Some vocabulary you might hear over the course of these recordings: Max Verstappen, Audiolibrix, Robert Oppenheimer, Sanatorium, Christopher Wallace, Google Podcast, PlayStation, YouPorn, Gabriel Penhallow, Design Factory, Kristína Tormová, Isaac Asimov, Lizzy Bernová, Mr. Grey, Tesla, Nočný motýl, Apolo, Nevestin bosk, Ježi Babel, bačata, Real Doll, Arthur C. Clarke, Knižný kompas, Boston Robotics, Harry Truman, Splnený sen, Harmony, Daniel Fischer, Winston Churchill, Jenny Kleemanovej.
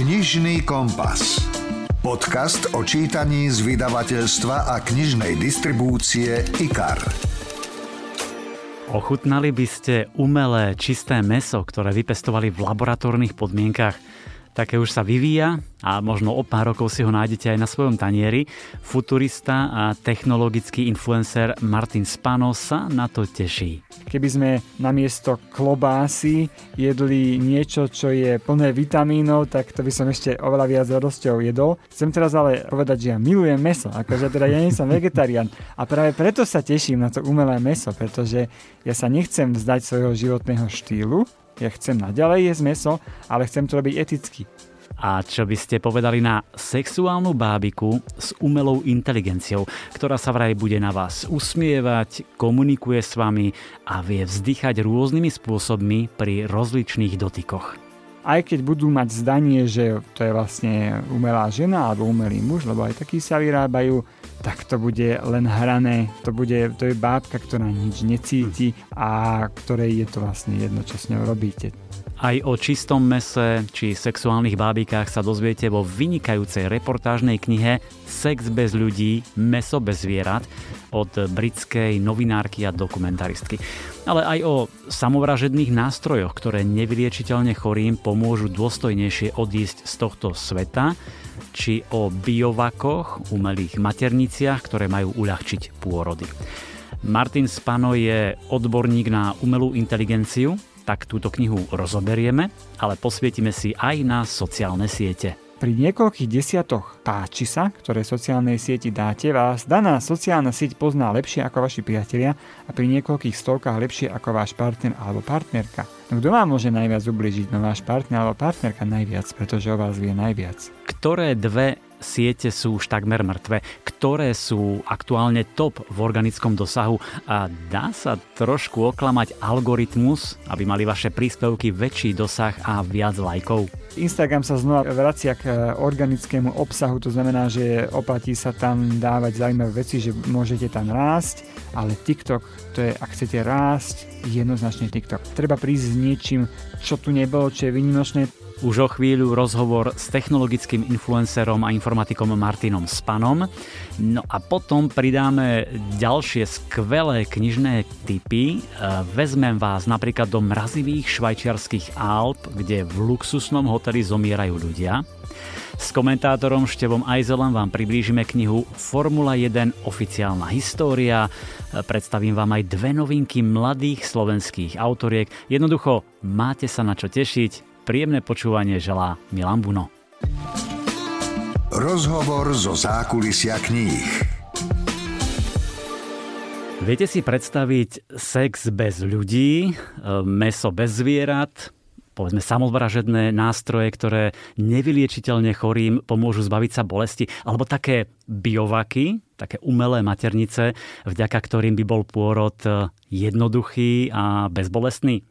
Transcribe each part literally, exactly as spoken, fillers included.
Knižný kompas. Podcast o čítaní z vydavateľstva a knižnej distribúcie IKAR. Ochutnali by ste umelé čisté mäso, ktoré vypestovali v laboratórnych podmienkach? Také už sa vyvíja a možno o pár rokov si ho nájdete aj na svojom tanieri. Futurista a technologický influencer Martin Spano sa na to teší. Keby sme namiesto klobásy jedli niečo, čo je plné vitamínov, tak to by som ešte oveľa viac radosťou jedol. Chcem teraz ale povedať, že ja milujem mäso, akože teda ja nie som vegetarián a práve preto sa teším na to umelé mäso, pretože ja sa nechcem vzdať svojho životného štýlu. Ja chcem naďalej jesť mäso, ale chcem to robiť eticky. A čo by ste povedali na sexuálnu bábiku s umelou inteligenciou, ktorá sa vraj bude na vás usmievať, komunikuje s vami a vie vzdychať rôznymi spôsobmi pri rozličných dotykoch? Aj keď budú mať zdanie, že to je vlastne umelá žena alebo umelý muž, lebo aj takí sa vyrábajú, tak to bude len hrané. To bude, to je bábka, ktorá nič necíti a ktorej je to vlastne jedno, čo s ňou robíte. Aj o čistom mese či sexuálnych bábikách sa dozviete vo vynikajúcej reportážnej knihe Sex bez ľudí, meso bez zvierat od britskej novinárky a dokumentaristky. Ale aj o samovražedných nástrojoch, ktoré nevyliečiteľne chorým pomôžu dôstojnejšie odísť z tohto sveta, či o biovakoch, umelých materniciach, ktoré majú uľahčiť pôrody. Martin Spano je odborník na umelú inteligenciu, tak túto knihu rozoberieme, ale posvietime si aj na sociálne siete. Pri niekoľkých desiatoch páči sa, ktoré sociálnej sieti dáte, vás daná sociálna sieť pozná lepšie ako vaši priatelia a pri niekoľkých stovkách lepšie ako váš partner alebo partnerka. No kto vám môže najviac ubližiť? No váš partner alebo partnerka najviac, pretože o vás vie najviac. Ktoré dve siete sú už takmer mŕtve, ktoré sú aktuálne top v organickom dosahu a dá sa trošku oklamať algoritmus, aby mali vaše príspevky väčší dosah a viac lajkov. Instagram sa znova vracia k organickému obsahu, to znamená, že oplatí sa tam dávať zaujímavé veci, že môžete tam rásť, ale TikTok, to je, ak chcete rásť, jednoznačne TikTok. Treba prísť s niečím, čo tu nebolo, čo je výnimočné. Už o chvíľu rozhovor s technologickým influencerom a informatikom Martinom Spanom. No a potom pridáme ďalšie skvelé knižné tipy. Vezmem vás napríklad do mrazivých švajčiarskych Alp, kde v luxusnom hoteli zomierajú ľudia. S komentátorom Števom Ajzelom vám priblížime knihu Formula jeden oficiálna história. Predstavím vám aj dve novinky mladých slovenských autoriek. Jednoducho, máte sa na čo tešiť. Príjemné počúvanie želá Milan Buno. Rozhovor zo zákulisia kníh. Viete si predstaviť sex bez ľudí, mäso bez zvierat, povedzme samovražedné nástroje, ktoré nevyliečiteľne chorým pomôžu zbaviť sa bolesti, alebo také biovaky, také umelé maternice, vďaka ktorým by bol pôrod jednoduchý a bezbolestný.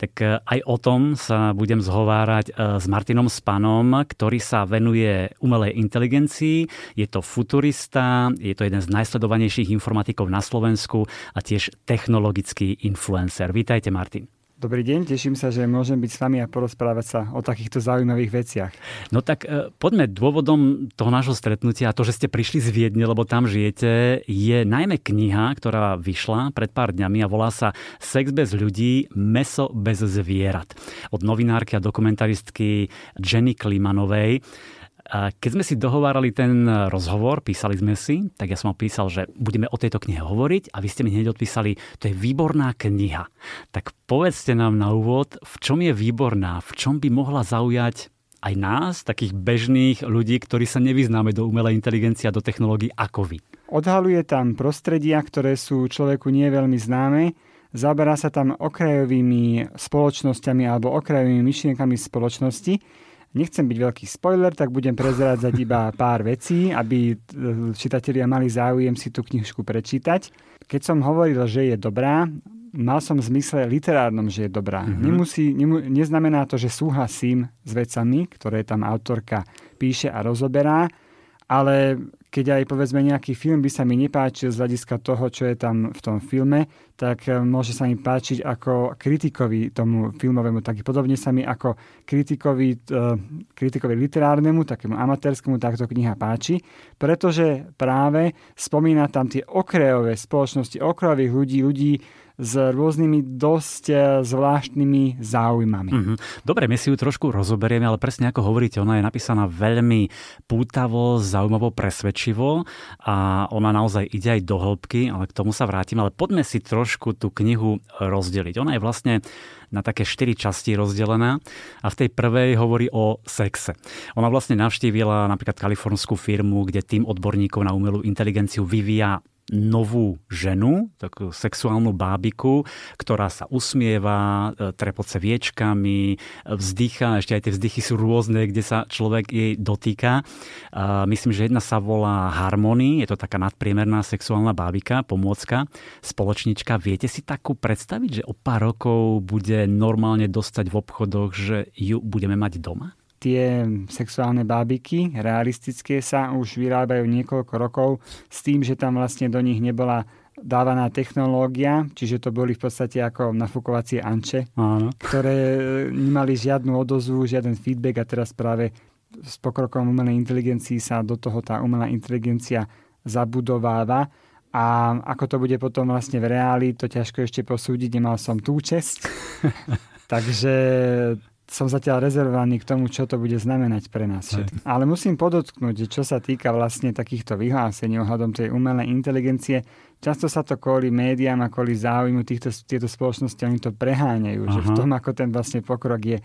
Tak aj o tom sa budem zhovárať s Martinom Spanom, ktorý sa venuje umelej inteligencii. Je to futurista, je to jeden z najsledovanejších informatikov na Slovensku a tiež technologický influencer. Vítajte, Martin. Dobrý deň, teším sa, že môžem byť s vami a porozprávať sa o takýchto zaujímavých veciach. No tak e, poďme dôvodom toho nášho stretnutia a to, že ste prišli z Viedne, lebo tam žijete, je najmä kniha, ktorá vyšla pred pár dňami a volá sa Sex bez ľudí, mäso bez zvierat. Od novinárky a dokumentaristky Jenny Kleemanovej. Keď sme si dohovárali ten rozhovor, písali sme si, tak ja som písal, že budeme o tejto knihe hovoriť a vy ste mi hneď odpísali, to je výborná kniha. Tak povedzte nám na úvod, v čom je výborná, v čom by mohla zaujať aj nás, takých bežných ľudí, ktorí sa nevyznáme do umelej inteligencie a do technológií ako vy. Odhaluje tam prostredia, ktoré sú človeku nie veľmi známe. Zaberá sa tam okrajovými spoločnosťami alebo okrajovými myšlienkami spoločnosti. Nechcem byť veľký spoiler, tak budem prezrádzať iba pár vecí, aby čitatelia mali záujem si tú knižku prečítať. Keď som hovoril, že je dobrá, mal som v zmysle literárnom, že je dobrá. Mm-hmm. Nemusí, nemu, neznamená to, že súhlasím s vecami, ktoré tam autorka píše a rozoberá, ale keď aj povedzme nejaký film by sa mi nepáčil z hľadiska toho, čo je tam v tom filme, tak môže sa mi páčiť ako kritikovi tomu filmovému, tak podobne sa mi ako kritikovi, kritikovi literárnemu, takému amatérskému, takto kniha páči, pretože práve spomína tam tie okrajové spoločnosti, okrajových ľudí, ľudí s rôznymi dosť zvláštnymi záujmami. Mm-hmm. Dobre, my si ju trošku rozoberieme, ale presne ako hovoríte, ona je napísaná veľmi pútavo, zaujímavo, presvedčivo a ona naozaj ide aj do hĺbky, ale k tomu sa vrátim. Ale poďme si trošku tú knihu rozdeliť. Ona je vlastne na také štyri časti rozdelená a v tej prvej hovorí o sexe. Ona vlastne navštívila napríklad kalifornskú firmu, kde tým odborníkov na umelú inteligenciu vyvíja novú ženu, takú sexuálnu bábiku, ktorá sa usmieva, trepoce viečkami, vzdychá, ešte aj tie vzdychy sú rôzne, kde sa človek jej dotýka. Myslím, že jedna sa volá Harmony, je to taká nadpriemerná sexuálna bábika, pomôcka, spoločnička. Viete si takú predstaviť, že o pár rokov bude normálne dostať v obchodoch, že ju budeme mať doma? Tie sexuálne bábiky, realistické, sa už vyrábajú niekoľko rokov s tým, že tam vlastne do nich nebola dávaná technológia, čiže to boli v podstate ako nafukovacie anče, áno, ktoré nemali žiadnu odozvu, žiaden feedback a teraz práve s pokrokom umelej inteligencii sa do toho tá umelá inteligencia zabudováva. A ako to bude potom vlastne v reáli, to ťažko ešte posúdiť, nemal som tú česť. Takže som zatiaľ rezervovaný k tomu, čo to bude znamenať pre nás všetkých. Ale musím podotknúť, čo sa týka vlastne takýchto vyhlásení ohľadom tej umelej inteligencie, často sa to kvôli médiám a kvôli záujmu týchto, tieto spoločnosti, oni to preháňajú, aha, že v tom, ako ten vlastne pokrok je.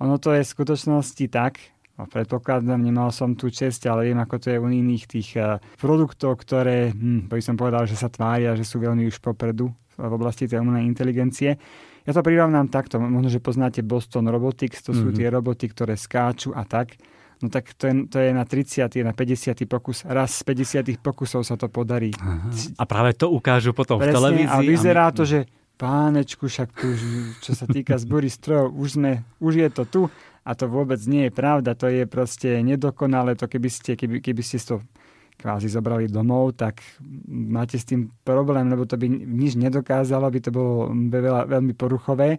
Ono to je v skutočnosti tak, predpokladám, nemal som tú česť, ale viem, ako to je u iných tých produktov, ktoré, hm, by som povedal, že sa tvária, že sú veľmi už popredu v oblasti tej umelej inteligencie. Ja to prirovnám takto, možno, že poznáte Boston Robotics, to sú mm-hmm. tie roboty, ktoré skáču a tak. No tak to je, to je na tridsiaty, na päťdesiaty pokus. Raz z päťdesiatich pokusov sa to podarí. Aha. A práve to ukážu potom presne, v televízii. A vyzerá a my... to, že pánečku, však tu, čo sa týka zbory strojov, už sme, už je to tu. A to vôbec nie je pravda, to je proste nedokonalé. To keby ste, keby, keby ste to kvázi zobrali domov, tak máte s tým problém, lebo to by nič nedokázalo, by to bolo veľmi poruchové.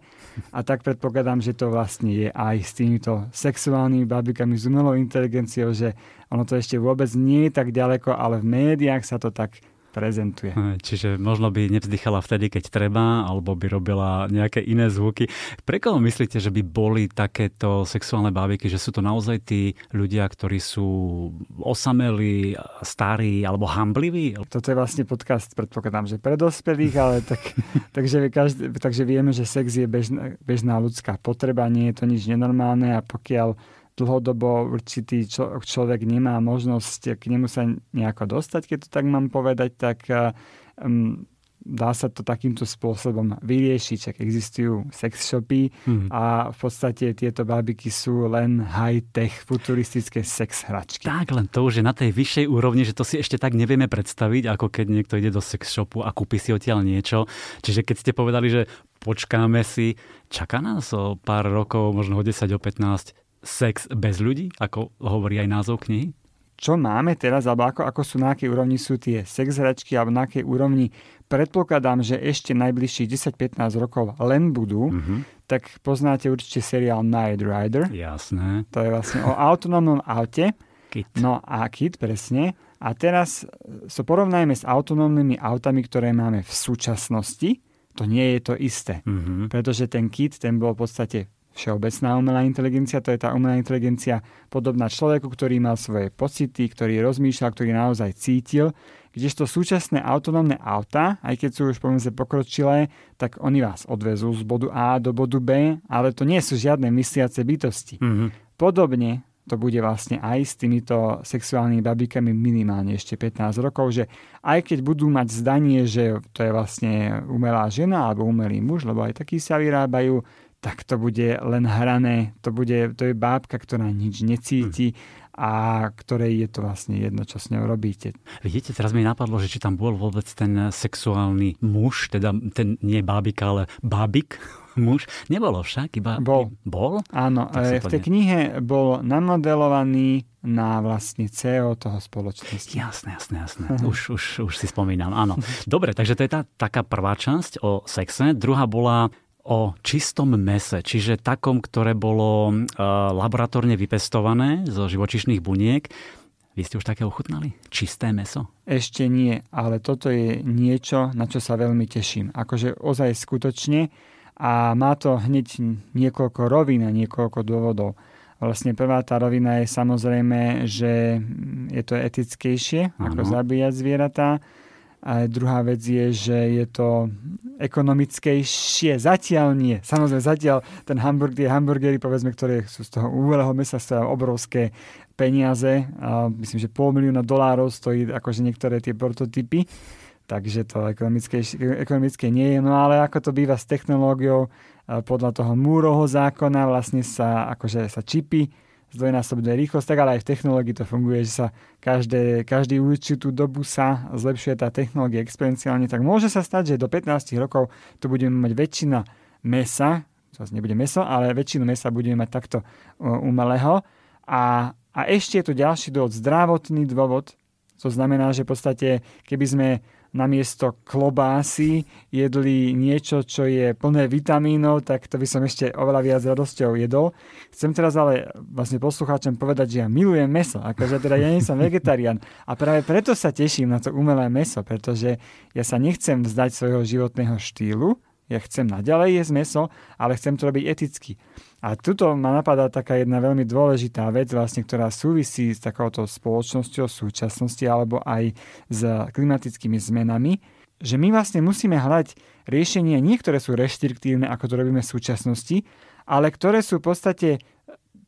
A tak predpokladám, že to vlastne je aj s týmito sexuálnymi bábikami s umelou inteligenciou, že ono to ešte vôbec nie je tak ďaleko, ale v médiách sa to tak prezentuje. Čiže možno by nevzdychala vtedy, keď treba, alebo by robila nejaké iné zvuky. Pre koho myslíte, že by boli takéto sexuálne bábiky, že sú to naozaj tí ľudia, ktorí sú osamelí, starí alebo hambliví? Toto je vlastne podcast, predpokladám, že pre dospelých, ale tak, takže, každý, takže vieme, že sex je bežná, bežná ľudská potreba, nie je to nič nenormálne a pokiaľ dlhodobo určitý člo- človek nemá možnosť k nemu sa nejako dostať, keď to tak mám povedať, tak um, dá sa to takýmto spôsobom vyriešiť. Ak existujú sex shopy mm-hmm. a v podstate tieto bábiky sú len high-tech, futuristické sex hračky. Tak, len to už je na tej vyššej úrovni, že to si ešte tak nevieme predstaviť, ako keď niekto ide do sex shopu a kúpi si odtiaľ niečo. Čiže keď ste povedali, že počkáme si, čaká nás o pár rokov, možno o desať, o pätnásť, sex bez ľudí, ako hovorí aj názov knihy? Čo máme teraz, alebo ako, ako sú, na akej úrovni sú tie sex hračky, alebo na akej úrovni, predpokladám, že ešte najbližších desať až pätnásť rokov len budú, mm-hmm. tak poznáte určite seriál Knight Rider. Jasné. To je vlastne o autonómnom aute. Kit. No a Kit, presne. A teraz sa so porovnajme s autonómnymi autami, ktoré máme v súčasnosti. To nie je to isté. Mm-hmm. Pretože ten Kit, ten bol v podstate všeobecná umelá inteligencia, to je tá umelá inteligencia podobná človeku, ktorý mal svoje pocity, ktorý rozmýšľal, ktorý naozaj cítil. Kdežto súčasné autonómne autá, aj keď sú už pomerne pokročilé, tak oni vás odvezú z bodu A do bodu B, ale to nie sú žiadne mysliace bytosti. Mm-hmm. Podobne to bude vlastne aj s týmito sexuálnymi babíkami minimálne ešte pätnásť rokov, že aj keď budú mať zdanie, že to je vlastne umelá žena alebo umelý muž, lebo aj takí sa vyrábajú, tak to bude len hrané. To bude, to je bábka, ktorá nič necíti a ktorej je to vlastne jedno, čo s ňou robíte. Vidíte, teraz mi napadlo, že či tam bol vôbec ten sexuálny muž, teda ten nie bábika, ale bábik muž. Nebolo však, iba... Bol. Bol? Áno, v tej nie... knihe bol namodelovaný na vlastne cé é ó toho spoločnosti. Jasné, jasné, jasné. Už, už, už si spomínam, áno. Dobre, takže to je tá taká prvá časť o sexe. Druhá bola o čistom mese, čiže takom, ktoré bolo e, laboratórne vypestované zo živočíšnych buniek. Vy ste už také ochutnali? Čisté mäso? Ešte nie, ale toto je niečo, na čo sa veľmi teším. Akože ozaj skutočne a má to hneď niekoľko rovín a niekoľko dôvodov. Vlastne prvá tá rovina je samozrejme, že je to etickejšie, ano. Ako zabíjať zvieratá. A druhá vec je, že je to ekonomickejšie. Zatiaľ nie. Samozrejme, zatiaľ ten hamburg, tie hamburgery, povedzme, ktoré sú z toho umelého mesa, stojí obrovské peniaze. A myslím, že pol milióna dolárov stojí akože niektoré tie prototypy. Takže to ekonomické, ekonomické nie je. No ale ako to býva s technológiou, podľa toho Moore-ho zákona vlastne sa, akože sa čipy zdvojnásobná rýchlosť, tak ale aj v technológii to funguje, že sa každé, každý určitú dobu sa zlepšuje tá technológia exponenciálne, tak môže sa stať, že do pätnásť rokov tu budeme mať väčšina mesa, to nebude meso, ale väčšinu mesa budeme mať takto umelého. A, a ešte je tu ďalší dôvod, zdravotný dôvod, to znamená, že v podstate, keby sme namiesto klobásy jedli niečo, čo je plné vitamínov, tak to by som ešte oveľa viac radosťou jedol. Chcem teraz ale vlastne poslucháčom povedať, že ja milujem mäso, akože teda ja nie som vegetarián a práve preto sa teším na to umelé mäso, pretože ja sa nechcem vzdať svojho životného štýlu, ja chcem naďalej jesť mäso, ale chcem to robiť eticky. A tuto ma napadá taká jedna veľmi dôležitá vec, vlastne, ktorá súvisí s takouto spoločnosťou súčasnosti alebo aj s klimatickými zmenami, že my vlastne musíme hľadať riešenia, nie ktoré sú reštriktívne, ako to robíme v súčasnosti, ale ktoré sú v podstate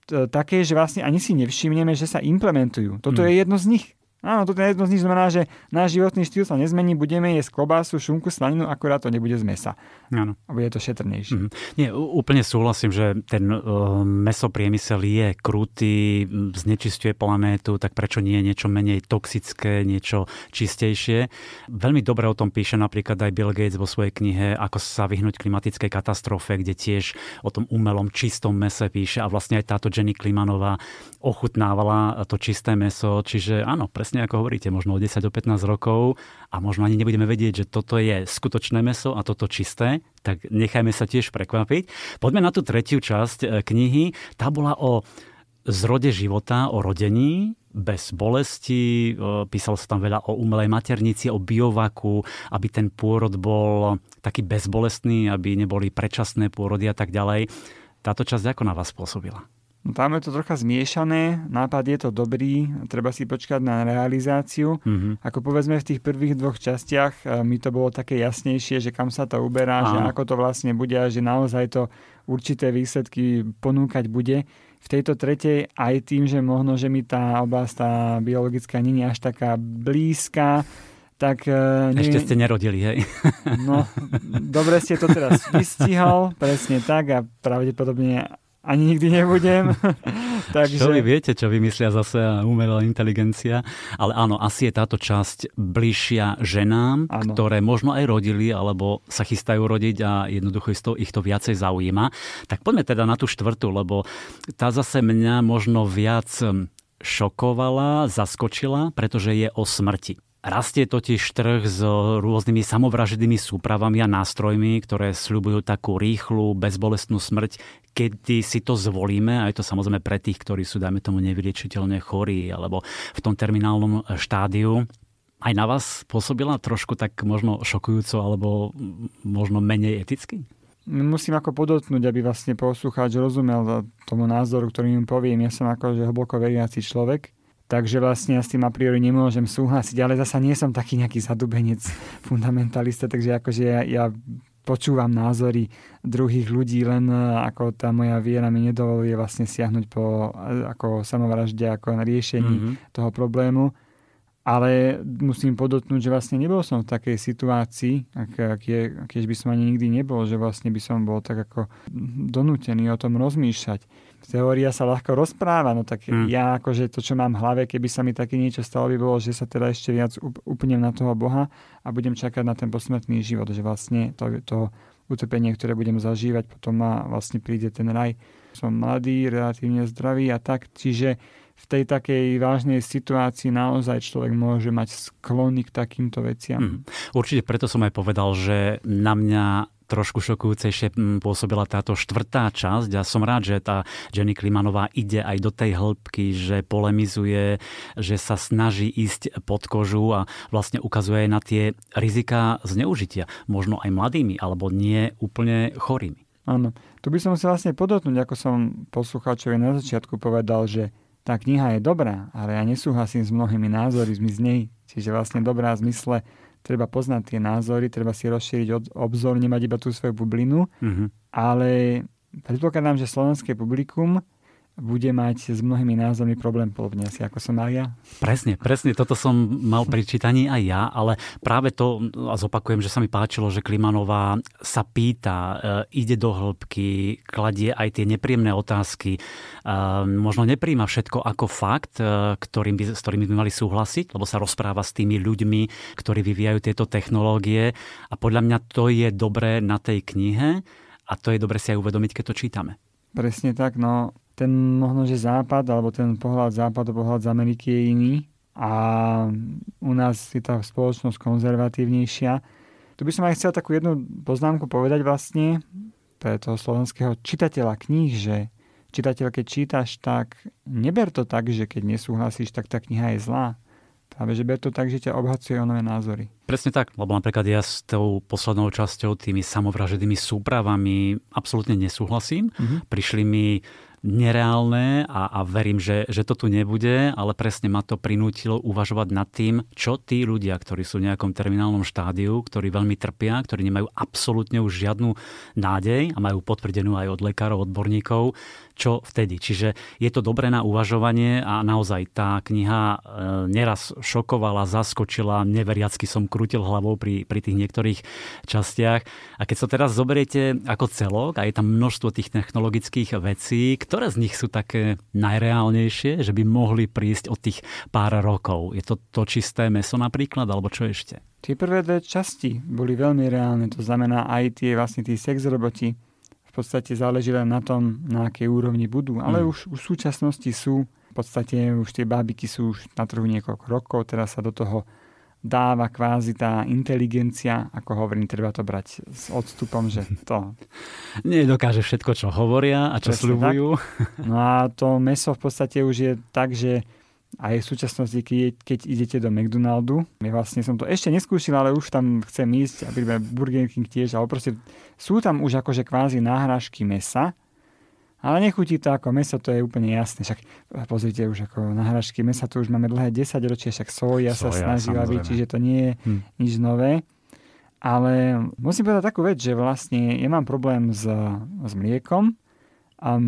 také, že vlastne ani si nevšimneme, že sa implementujú. Toto mm. je jedno z nich. Áno, toto je jedno z nich, znamená, že náš životný štýl sa nezmení, budeme jesť klobásu, šunku, slaninu, akorát to nebude z mesa. Áno. A bude to šetrnejšie. Mm-hmm. Nie, úplne súhlasím, že ten uh, mesopriemysel je krutý, znečisťuje planétu, tak prečo nie niečo menej toxické, niečo čistejšie. Veľmi dobre o tom píše napríklad aj Bill Gates vo svojej knihe Ako sa vyhnúť klimatickej katastrofe, kde tiež o tom umelom čistom mese píše a vlastne aj táto Jenny Kleemanová ochutnávala to čisté meso, čiže áno, presne ako hovoríte, možno o desať do pätnásť rokov a možno ani nebudeme vedieť, že toto je skutočné mäso a toto čisté, tak nechajme sa tiež prekvapiť. Poďme na tú tretiu časť knihy. Tá bola o zrode života, o rodení, bez bolesti, písalo sa tam veľa o umelej maternici, o biovaku, aby ten pôrod bol taký bezbolestný, aby neboli predčasné pôrody a tak ďalej. Táto časť ako na vás pôsobila? No tam je to trocha zmiešané, nápad je to dobrý, treba si počkať na realizáciu. Mm-hmm. Ako povedzme v tých prvých dvoch častiach mi to bolo také jasnejšie, že kam sa to uberá, Aha. že ako to vlastne bude a že naozaj to určité výsledky ponúkať bude. V tejto tretej aj tým, že možno, že mi tá oblasť, tá biologická, nie je až taká blízka, tak, neviem, ešte ste nerodili, hej? No, dobre ste to teraz vystihol, presne tak a pravdepodobne ani nikdy nebudem. Takže... Čo vy viete, čo vymyslia zase umelá inteligencia. Ale áno, asi je táto časť bližšia ženám, áno. ktoré možno aj rodili, alebo sa chystajú rodiť a jednoducho ich to viacej zaujíma. Tak poďme teda na tú štvrtú, lebo tá zase mňa možno viac šokovala, zaskočila, pretože je o smrti. Rastie totiž trh s rôznymi samovražednými súpravami a nástrojmi, ktoré sľubujú takú rýchlu, bezbolestnú smrť, kedy si to zvolíme. A je to samozrejme pre tých, ktorí sú, dajme tomu, nevyliečiteľne chorí alebo v tom terminálnom štádiu. Aj na vás pôsobila trošku tak možno šokujúco alebo možno menej eticky? Musím ako podotknúť, aby vlastne poslucháč rozumel tomu názoru, ktorý im poviem. Ja som akože hlboko veriaci človek. Takže vlastne ja s tým a priori nemôžem súhlasiť, ale zasa nie som taký nejaký zadubenec, fundamentalista, takže akože ja, ja počúvam názory druhých ľudí, len ako tá moja viera mi nedovoluje vlastne siahnuť po ako samovražde, ako na riešení mm-hmm. toho problému. Ale musím podotknúť, že vlastne nebol som v takej situácii, ak, ak je, keď by som ani nikdy nebol, že vlastne by som bol tak ako donútený o tom rozmýšľať. Teória sa ľahko rozpráva, no tak mm. ja akože to, čo mám v hlave, keby sa mi také niečo stalo, by bolo, že sa teda ešte viac upnem na toho Boha a budem čakať na ten posmrtný život, že vlastne to, to utrpenie, ktoré budem zažívať, potom ma vlastne príde ten raj. Som mladý, relatívne zdravý a tak, čiže v tej takej vážnej situácii naozaj človek môže mať sklony k takýmto veciam. Mm. Určite preto som aj povedal, že na mňa trošku šokujúcejšie pôsobila táto štvrtá časť a som rád, že tá Jenny Kleemanová ide aj do tej hĺbky, že polemizuje, že sa snaží ísť pod kožu a vlastne ukazuje aj na tie riziká zneužitia, možno aj mladými alebo nie úplne chorými. Áno. Tu by som sa vlastne podotknul, ako som poslucháčovi na začiatku povedal, že tá kniha je dobrá, ale ja nesúhlasím s mnohými názorizmi z nej. Čiže vlastne dobrá v zmysle, treba poznať tie názory, treba si rozšíriť obzor, nemať iba tú svoju bublinu, mm-hmm. ale predpokladám, že slovenské publikum bude mať s mnohými názormi problém, podobne asi ako som mal ja. Presne, presne, toto som mal pri čítaní aj ja, ale práve to, a zopakujem, že sa mi páčilo, že Kleemanová sa pýta, ide do hĺbky, kladie aj tie nepríjemné otázky, možno nepríjma všetko ako fakt, ktorým by, s ktorými by mali súhlasiť, lebo sa rozpráva s tými ľuďmi, ktorí vyvíjajú tieto technológie a podľa mňa to je dobré na tej knihe a to je dobre si aj uvedomiť, keď to čítame. Presne tak, no ten možno, že západ, alebo ten pohľad západu, pohľad z Ameriky je iný a u nás je tá spoločnosť konzervatívnejšia. Tu by som aj chcel takú jednu poznámku povedať vlastne pre toho slovenského čitateľa kníh, že čitateľ, keď čítaš, tak neber to tak, že keď nesúhlasíš, tak tá kniha je zlá. Práve, že ber to tak, že ťa obhacuje o nové názory. Presne tak, lebo napríklad ja s tou poslednou časťou, tými samovražednými súpravami absolútne nesúhlasím. Mm-hmm. Prišli mi nereálne a, a verím, že, že to tu nebude, ale presne ma to prinútilo uvažovať nad tým, čo tí ľudia, ktorí sú v nejakom terminálnom štádiu, ktorí veľmi trpia, ktorí nemajú absolútne už žiadnu nádej a majú potvrdenú aj od lekárov, odborníkov, čo vtedy. Čiže je to dobré na uvažovanie a naozaj tá kniha e, neraz šokovala, zaskočila, neveriacky som krútil hlavou pri, pri tých niektorých častiach. A keď sa so teraz zoberiete ako celok a je tam množstvo tých technologických vecí, ktoré z nich sú také najreálnejšie, že by mohli prísť od tých pár rokov? Je to to čisté mäso napríklad, alebo čo ešte? Tie prvé dve časti boli veľmi reálne, to znamená aj tie vlastne tí sex roboti v podstate záleží len na tom, na akej úrovni budú, ale mm. už, už v súčasnosti sú, v podstate už tie bábiky sú už na trhu niekoľko rokov, teraz sa do toho dáva kvázi tá inteligencia, ako hovorím, treba to brať s odstupom, že to... Nedokáže všetko, čo hovoria a čo sľubujú. No a to mäso v podstate už je tak, že aj v súčasnosti, keď idete do McDonaldu, ja vlastne som to ešte neskúšil, ale už tam chcem ísť, a Burger King tiež, ale proste sú tam už akože kvázi náhražky mäsa, ale nechutí to ako mäso, to je úplne jasné. Však pozrite už ako náhražky mäsa, tu už máme dlhé desaťročie, však soja, soja sa snažila byť, čiže to nie je hmm. nič nové. Ale musím povedať takú vec, že vlastne ja mám problém s, s mliekom a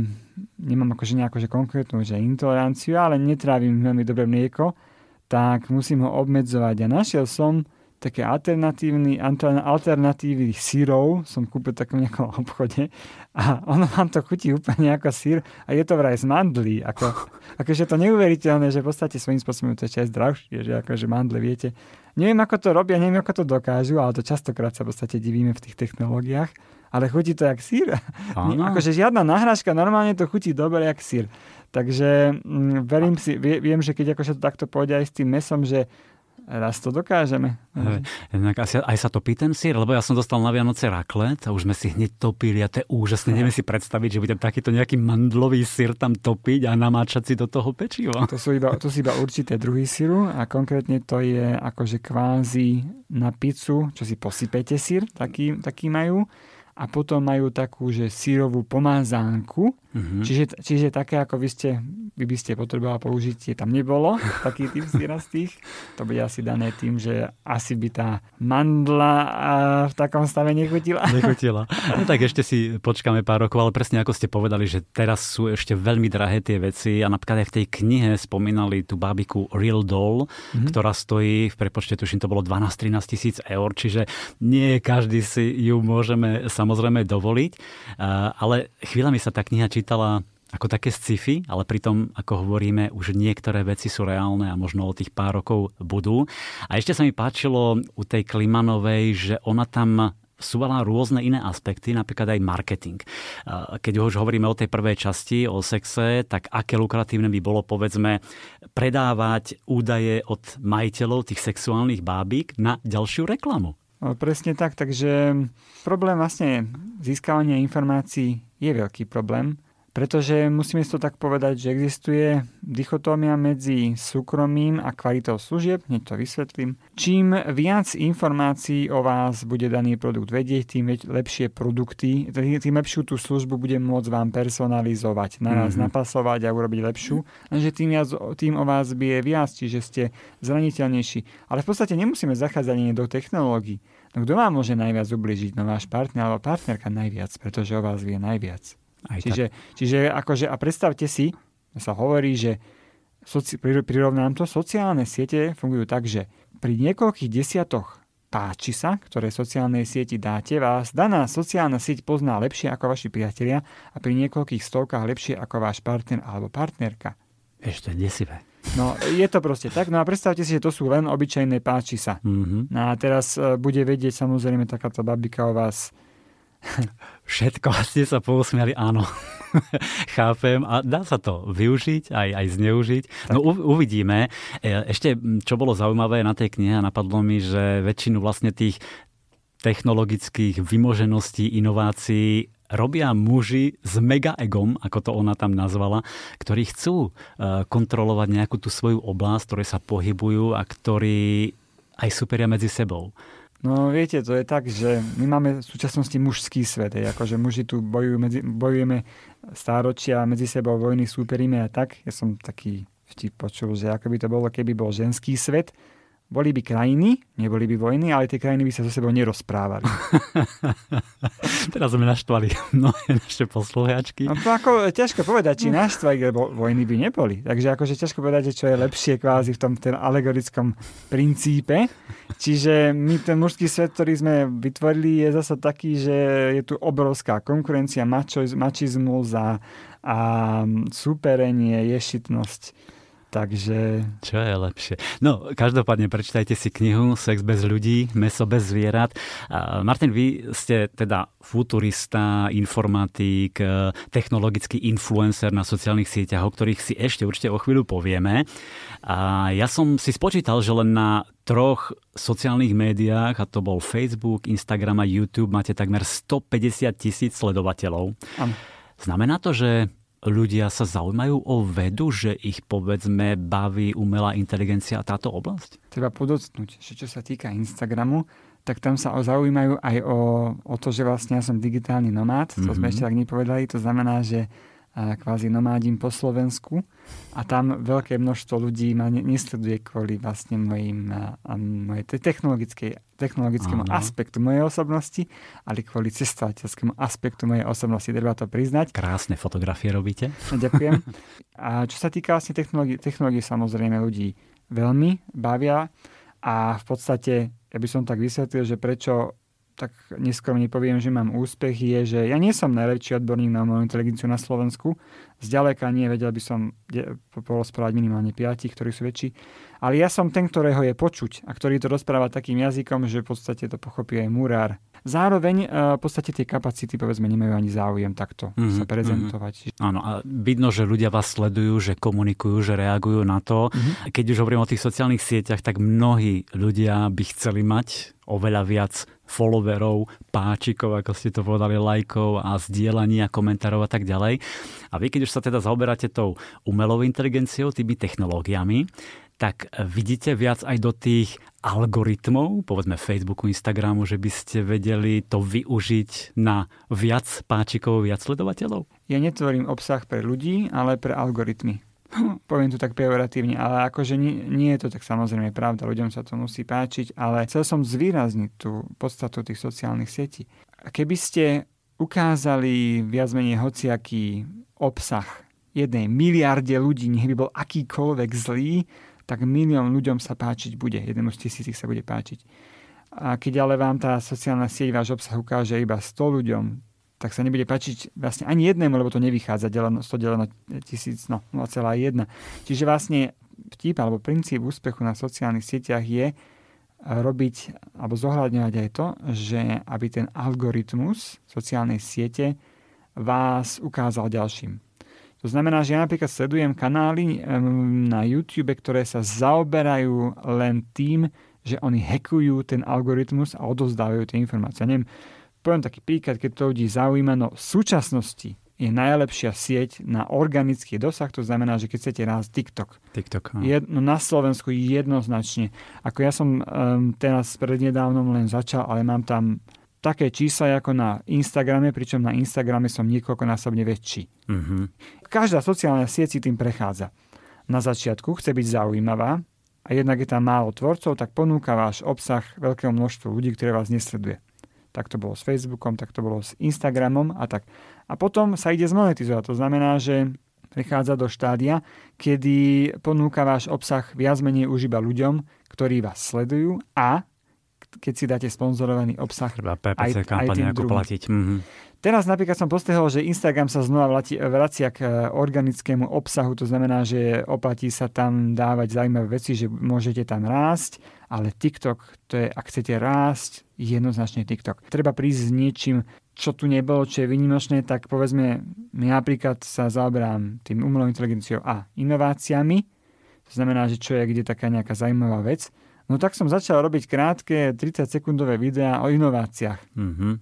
nemám akože nejakú že konkrétnu že intoleranciu, ale netrávim veľmi dobre mlieko, tak musím ho obmedzovať. A ja našiel som také alternatívny, alternatívny syrov, som kúpil v takom nejakom obchode a ono vám to chutí úplne ako syr a je to vraj z mandlí. Ako, akože to neuveriteľné, že v podstate svojím spôsobom to je aj zdravšie, že akože mandle, viete. Neviem, ako to robia, neviem, ako to dokážu, ale to častokrát sa v podstate divíme v tých technológiách, ale chutí to jak syr. Akože žiadna nahrážka, normálne to chutí dobre jak syr. Takže m, verím si, viem, že keď akože to takto pôjde aj s tým mesom, že raz to dokážeme. Asi aj sa to pýtam si, lebo ja som dostal na Vianoce raklet a už sme si hneď topili a to je úžasné. Neviem si predstaviť, že budem takýto nejaký mandlový syr tam topiť a namáčať si do toho pečiva. To sú iba, to sú iba určité druhy syru a konkrétne to je akože kvázi na pizzu, čo si posypete syr, taký, taký majú. A potom majú takú, že sírovú pomazánku. Mm-hmm. Čiže, čiže také, ako vy ste, vy by ste potrebovali použiť, je tam nebolo. Taký typ síra z tých. To bude asi dané tým, že asi by tá mandla v takom stave nechutila. Nechutila. No tak ešte si počkáme pár rokov, ale presne ako ste povedali, že teraz sú ešte veľmi drahé tie veci. A napríklad aj v tej knihe spomínali tú bábiku Real Doll, mm-hmm. ktorá stojí v prepočte, tuším, to bolo dvanásť až trinásť tisíc eur. Čiže nie každý si ju môžeme sa samozrejme dovoliť, ale chvíľami sa tá kniha čítala ako také sci-fi, ale pritom, ako hovoríme, už niektoré veci sú reálne a možno o tých pár rokov budú. A ešte sa mi páčilo u tej Kleemanovej, že ona tam vsúvala rôzne iné aspekty, napríklad aj marketing. Keď už hovoríme o tej prvej časti, o sexe, tak aké lukratívne by bolo, povedzme, predávať údaje od majiteľov tých sexuálnych bábík na ďalšiu reklamu? Presne tak, takže problém vlastne získavania informácií je veľký problém, pretože musíme si to tak povedať, že existuje dichotómia medzi súkromím a kvalitou služieb, hneď to vysvetlím. Čím viac informácií o vás bude daný produkt vedieť, tým lepšie produkty, tým lepšiu tú službu bude môcť vám personalizovať, na vás mm-hmm. napasovať a urobiť lepšiu, lenže tým, viac, tým o vás vie viac, čiže ste zraniteľnejší. Ale v podstate nemusíme zachádzať ani do technológií. No kto vám môže najviac ubližiť? No váš partner alebo partnerka najviac, pretože o vás vie najviac. Čiže, čiže akože, a predstavte si, sa hovorí, že soci, prirovnám to, sociálne siete fungujú tak, že pri niekoľkých desiatoch páči sa, ktoré sociálnej sieti dáte vás, daná sociálna sieť pozná lepšie ako vaši priatelia a pri niekoľkých stovkách lepšie ako váš partner alebo partnerka. Ešte desivé. No, je to proste tak. No a predstavte si, že to sú len obyčajné páči sa. Mm-hmm. No a teraz bude vedieť samozrejme takáto babika o vás všetko, ste sa pousmiali, áno. Chápem a dá sa to využiť, aj, aj zneužiť. No u, uvidíme. Ešte, čo bolo zaujímavé na tej knihe, napadlo mi, že väčšinu vlastne tých technologických vymožeností, inovácií robia muži s megaegom, ako to ona tam nazvala, ktorí chcú kontrolovať nejakú tú svoju oblasť, ktoré sa pohybujú a ktorí aj súperia medzi sebou. No viete, to je tak, že my máme v súčasnosti mužský svet, je, akože muži tu bojujú medzi, bojujeme stáročia, medzi sebou vojny súperíme a tak. Ja som taký vtip počul, že ako by to bolo, keby bol ženský svet, boli by krajiny, neboli by vojny, ale tie krajiny by sa so sebou nerozprávali. Teraz sme naštvali mnohé naše poslucháčky. No to ako ťažko povedať, či naštvali, lebo vojny by neboli. Takže akože ťažko povedať, že čo je lepšie kvázi v tom ten alegorickom princípe. Čiže my ten mužský svet, ktorý sme vytvorili, je zasa taký, že je tu obrovská konkurencia, mačo, mačizmus a, a súperenie, ješitnosť. Takže... Čo je lepšie? No, každopádne prečítajte si knihu Sex bez ľudí, mäso bez zvierat. Martin, vy ste teda futurista, informatik, technologický influencer na sociálnych sieťach, o ktorých si ešte určite o chvíľu povieme. A ja som si spočítal, že len na troch sociálnych médiách, a to bol Facebook, Instagram a YouTube, máte takmer stopäťdesiat tisíc sledovateľov. Am. Znamená to, že ľudia sa zaujímajú o vedu, že ich, povedzme, baví umelá inteligencia a táto oblasť? Treba podotknúť, že čo sa týka Instagramu, tak tam sa zaujímajú aj o, o to, že vlastne ja som digitálny nomád. Mm-hmm. To sme ešte tak nepovedali. To znamená, že kvázi nomádim po Slovensku a tam veľké množstvo ľudí ma nesleduje kvôli vlastne mojim, mojej technologickej technologickému Áno. aspektu mojej osobnosti, ale kvôli cestovateľskému aspektu mojej osobnosti. Treba to priznať. Krásne fotografie robíte. Ďakujem. A čo sa týka vlastne technológií, technológií samozrejme ľudí veľmi bavia a v podstate, ja by som tak vysvetlil, že prečo tak neskromne poviem, že mám úspech, je, že ja nie som najlepší odborník na umelú inteligenciu na Slovensku. Zďaleka nie, vedel by som porozprávať minimálne piatich, ktorí sú väčší. Ale ja som ten, ktorého je počuť a ktorý to rozpráva takým jazykom, že v podstate to pochopí aj murár. Zároveň v podstate tie kapacity, povedzme, nemajú ani záujem takto mm-hmm, sa prezentovať. Mm-hmm. Áno, a vidno, že ľudia vás sledujú, že komunikujú, že reagujú na to. Mm-hmm. Keď už hovorím o tých sociálnych sieťach, tak mnohí ľudia by chceli mať oveľa viac followerov, páčikov, ako ste to povedali, lajkov a zdieľaní a komentárov a tak ďalej. A vy, keď už sa teda zaoberáte tou umelou inteligenciou, tými technológiami, tak vidíte viac aj do tých algoritmov, povedzme Facebooku, Instagramu, že by ste vedeli to využiť na viac páčikov, viac sledovateľov? Ja netvorím obsah pre ľudí, ale pre algoritmy. Poviem to tak pejoratívne, ale akože nie, nie je to tak samozrejme pravda, ľuďom sa to musí páčiť, ale chcel som zvýrazniť tú podstatu tých sociálnych sietí. Keby ste ukázali viac menej hociaký obsah jednej miliarde ľudí, nech by bol akýkoľvek zlý, tak milión ľuďom sa páčiť bude, jednému z tisícich sa bude páčiť. A keď ale vám tá sociálna sieť váš obsah ukáže iba sto ľuďom, tak sa nebude páčiť vlastne ani jednému, lebo to nevychádza, deleno, sto deleno tisíc, no nula celá jedna. Čiže vlastne vtip alebo princíp úspechu na sociálnych sieťach je robiť alebo zohľadňovať aj to, že aby ten algoritmus sociálnej siete vás ukázal ďalším. To znamená, že ja napríklad sledujem kanály na YouTube, ktoré sa zaoberajú len tým, že oni hackujú ten algoritmus a odovzdávajú tie informácie. Ja neviem, poviem taký príklad, keď to ľudí zaujíma, no v súčasnosti je najlepšia sieť na organický dosah, to znamená, že keď chcete rásť TikTok. TikTok Jed, no na Slovensku jednoznačne. Ako ja som um, teraz prednedávnom len začal, ale mám tam také čísla ako na Instagrame, pričom na Instagrame som niekoľkonásobne väčší. Uh-huh. Každá sociálna sieť si tým prechádza. Na začiatku chce byť zaujímavá a jednak je tam málo tvorcov, tak ponúka váš obsah veľkého množstvu ľudí, ktoré vás nesleduje. Tak to bolo s Facebookom, tak to bolo s Instagramom a tak. A potom sa ide zmonetizovať. To znamená, že prechádza do štádia, kedy ponúka váš obsah viac menej už iba ľuďom, ktorí vás sledujú a keď si dáte sponzorovaný obsah aj, aj tým druhým. Mm-hmm. Teraz napríklad som postihol, že Instagram sa znova vracia k organickému obsahu. To znamená, že oplatí sa tam dávať zaujímavé veci, že môžete tam rásť, ale TikTok, to je, ak chcete rásť, jednoznačne TikTok. Treba prísť s niečím, čo tu nebolo, čo je výnimočné, tak povedzme, ja napríklad sa zaoberám tým umelou inteligenciou a inováciami, to znamená, že čo je kde taká nejaká zaujímavá vec. No tak som začal robiť krátke tridsaťsekundové videá o inováciách. Mm-hmm.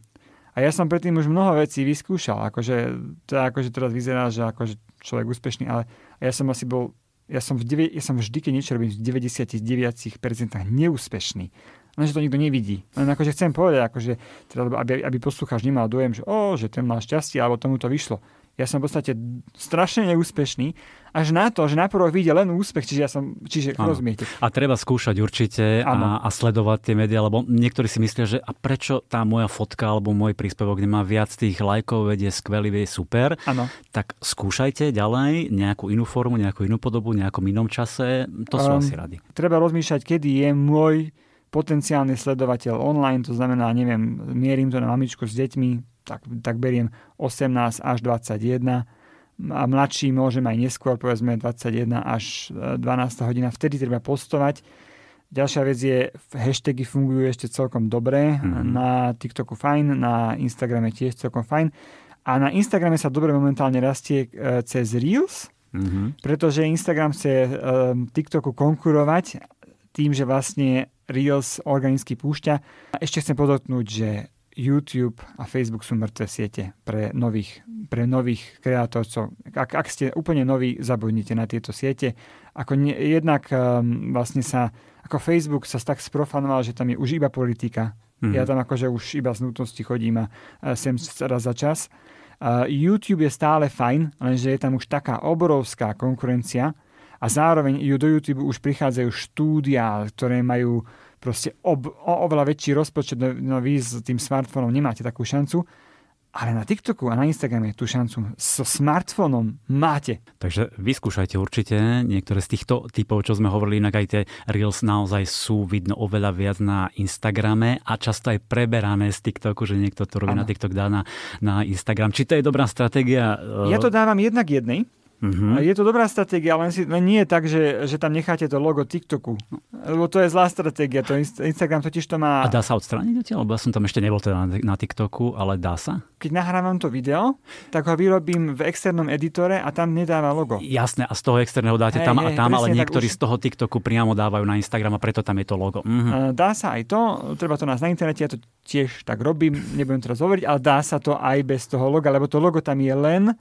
A ja som predtým už mnoho vecí vyskúšal, akože, to akože teraz vyzerá, že akože človek úspešný, ale ja som asi bol, ja som, v devi, ja som vždy, keď niečo robím, v deväťdesiatdeväť percent neúspešný. Lenže to nikto nevidí. Len akože chcem povedať, akože, teda, aby, aby poslucháč nemal dojem, že ó, že ten mal šťastie, alebo tomu to vyšlo. Ja som v podstate strašne neúspešný, až na to, že najprv vidie len úspech, čiže ja som, čiže rozumiete. A treba skúšať určite a, a sledovať tie médiá, lebo niektorí si myslia, že a prečo tá moja fotka alebo môj príspevok nemá viac tých lajkov, veď je skvelý, je super. Áno. Tak skúšajte ďalej nejakú inú formu, nejakú inú podobu, nejakom inom čase, to sú um, asi radi. Treba rozmýšľať, kedy je môj potenciálny sledovateľ online, to znamená, neviem, mierim to na mamičku s deťmi, tak, tak beriem osemnásť až dvadsaťjeden a mladší môžem aj neskôr, povedzme dvadsaťjeden až dvanásť hodina, vtedy treba postovať. Ďalšia vec je, hashtagy fungujú ešte celkom dobre, mm-hmm. na TikToku fajn, na Instagrame tiež celkom fajn a na Instagrame sa dobre momentálne rastie e, cez Reels, mm-hmm. pretože Instagram chce e, TikToku konkurovať tým, že vlastne Reels organicky púšťa. A ešte chcem podotknúť, že YouTube a Facebook sú mŕtve siete pre nových, pre nových kreatórcov. Ak, ak ste úplne noví, zabudnite na tieto siete. Ako ne, jednak um, vlastne sa, ako Facebook sa tak sprofanoval, že tam je už iba politika. Mm-hmm. Ja tam akože už iba z nutnosti chodím a sem raz za čas. Uh, YouTube je stále fajn, lenže je tam už taká obrovská konkurencia a zároveň do YouTube už prichádzajú štúdia, ktoré majú proste ob, o, oveľa väčší rozpočet, no vy s tým smartfónom nemáte takú šancu, ale na TikToku a na Instagrame tú šancu so smartfónom máte. Takže vyskúšajte určite niektoré z týchto typov, čo sme hovorili, inak aj tie Reels naozaj sú vidno oveľa viac na Instagrame a často aj preberané z TikToku, že niekto to robí ano. Na TikTok, dá na, na Instagram. Či to je dobrá stratégia? Ja to dávam jednak jednej. Mm-hmm. Je to dobrá stratégia, len, si, len nie je tak, že, že tam necháte to logo TikToku. Lebo to je zlá stratégia. To Instagram totiž to má... A dá sa odstrániť? Lebo ja som tam ešte nebol teda na TikToku, ale dá sa? Keď nahrávam to video, tak ho vyrobím v externom editore a tam nedáva logo. Jasné, a z toho externého dáte hey, tam a tam, hey, ale niektorí už... z toho TikToku priamo dávajú na Instagram a preto tam je to logo. Mm-hmm. Dá sa aj to, treba to nás na internete, ja to tiež tak robím, nebudem teraz hovoriť, ale dá sa to aj bez toho loga, lebo to logo tam je len...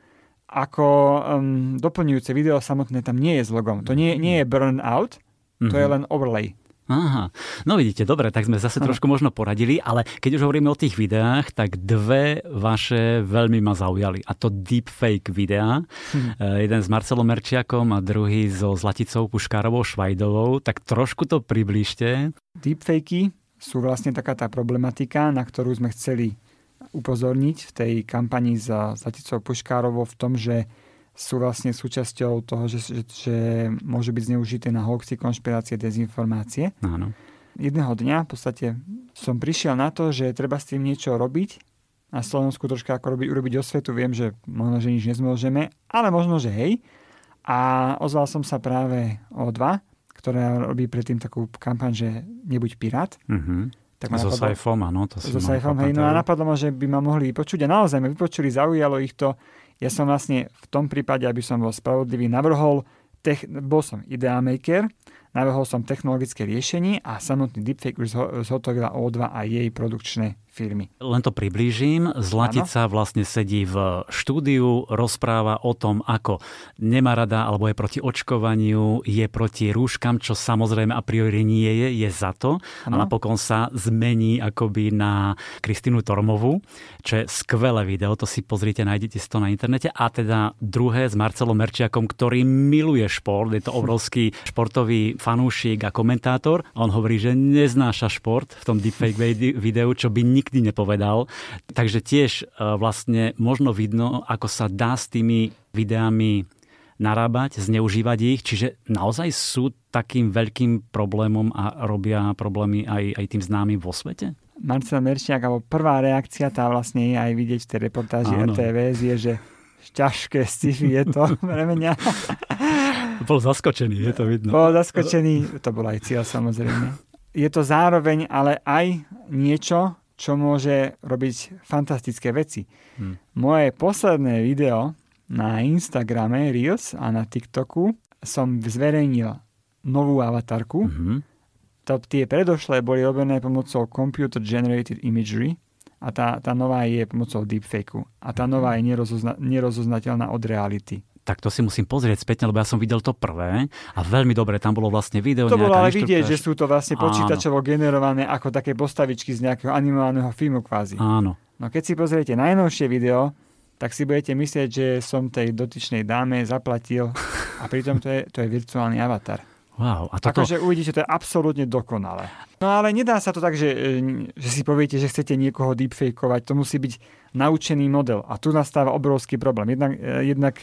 ako um, doplňujúce video samotné tam nie je s logom. To nie, nie je burnout, to mm-hmm. je len overlay. Aha, no vidíte, dobre, tak sme zase trošku možno poradili, ale keď už hovoríme o tých videách, tak dve vaše veľmi ma zaujali. A to deepfake videá. Hm. E, jeden s Marcelom Merčiakom a druhý so Zlaticou Puškárovou Švajdovou. Tak trošku to približte. Deepfakey sú vlastne taká tá problematika, na ktorú sme chceli upozorniť v tej kampani za Zlaticou Puškárovou v tom, že sú vlastne súčasťou toho, že, že, že môžu byť zneužité na hoaxy, konšpirácie, dezinformácie. Áno. Jedného dňa v podstate som prišiel na to, že treba s tým niečo robiť. Na Slovensku troška ako robiť, urobiť osvetu. Viem, že možno, že nič nezmôžeme, ale možno, že hej. A ozval som sa práve o dva, ktorá robí predtým takú kampaň, že nebuď pirát. Mm-hmm. Tak so Saifom, áno. So Saifom, hej, no a napadlo ma, že by ma mohli vypočuť. A naozaj ma vypočuli, zaujalo ich to. Ja som vlastne v tom prípade, aby som bol spravodlivý, navrhol, tech, bol som idea maker, navrhol som technologické riešenie a samotný deepfake už zhotovila ó dva a jej produkčné firmy. Len to priblížim. Zlatica ano. Vlastne sedí v štúdiu, rozpráva o tom, ako nemá rada, alebo je proti očkovaniu, je proti rúškam, čo samozrejme a priori nie je, je za to. Ano. A napokon sa zmení akoby na Kristínu Tormovú, čo je skvelé video, to si pozrite, nájdete si to na internete. A teda druhé s Marcelom Merčiakom, ktorý miluje šport, je to obrovský športový fanúšik a komentátor. On hovorí, že neznáša šport v tom deepfake videu, čo by nikto nikdy nepovedal. Takže tiež vlastne možno vidno, ako sa dá s tými videami narábať, zneužívať ich. Čiže naozaj sú takým veľkým problémom a robia problémy aj, aj tým známym vo svete? Marcel Merčiak, alebo prvá reakcia, tá vlastne je aj vidieť v tej reportáži er té vé es, je, že ťažké sci-fi je to pre mňa. Bol zaskočený, je to vidno. Bol zaskočený, to bol aj cieľ samozrejme. Je to zároveň ale aj niečo, čo môže robiť fantastické veci. Hmm. Moje posledné video na Instagrame Reels a na TikToku som zverejnil novú avatarku. Mm-hmm. To, tie predošlé boli robené pomocou Computer Generated Imagery a tá, tá nová je pomocou deepfakeu. A tá nová je nerozozna, nerozoznateľná od reality. Tak to si musím pozrieť späť, lebo ja som videl to prvé a veľmi dobre, tam bolo vlastne video. To bolo ale vidieť, že sú to vlastne počítačovo generované ako také postavičky z nejakého animovaného filmu kvázi. Áno. No keď si pozriete najnovšie video, tak si budete myslieť, že som tej dotyčnej dáme zaplatil a pritom to je, to je virtuálny avatar. Wow, a toto... Akože uvidíte, to je absolútne dokonalé. No ale nedá sa to tak, že, že si poviete, že chcete niekoho deepfakeovať. To musí byť naučený model. A tu nastáva obrovský problém. Jednak, jednak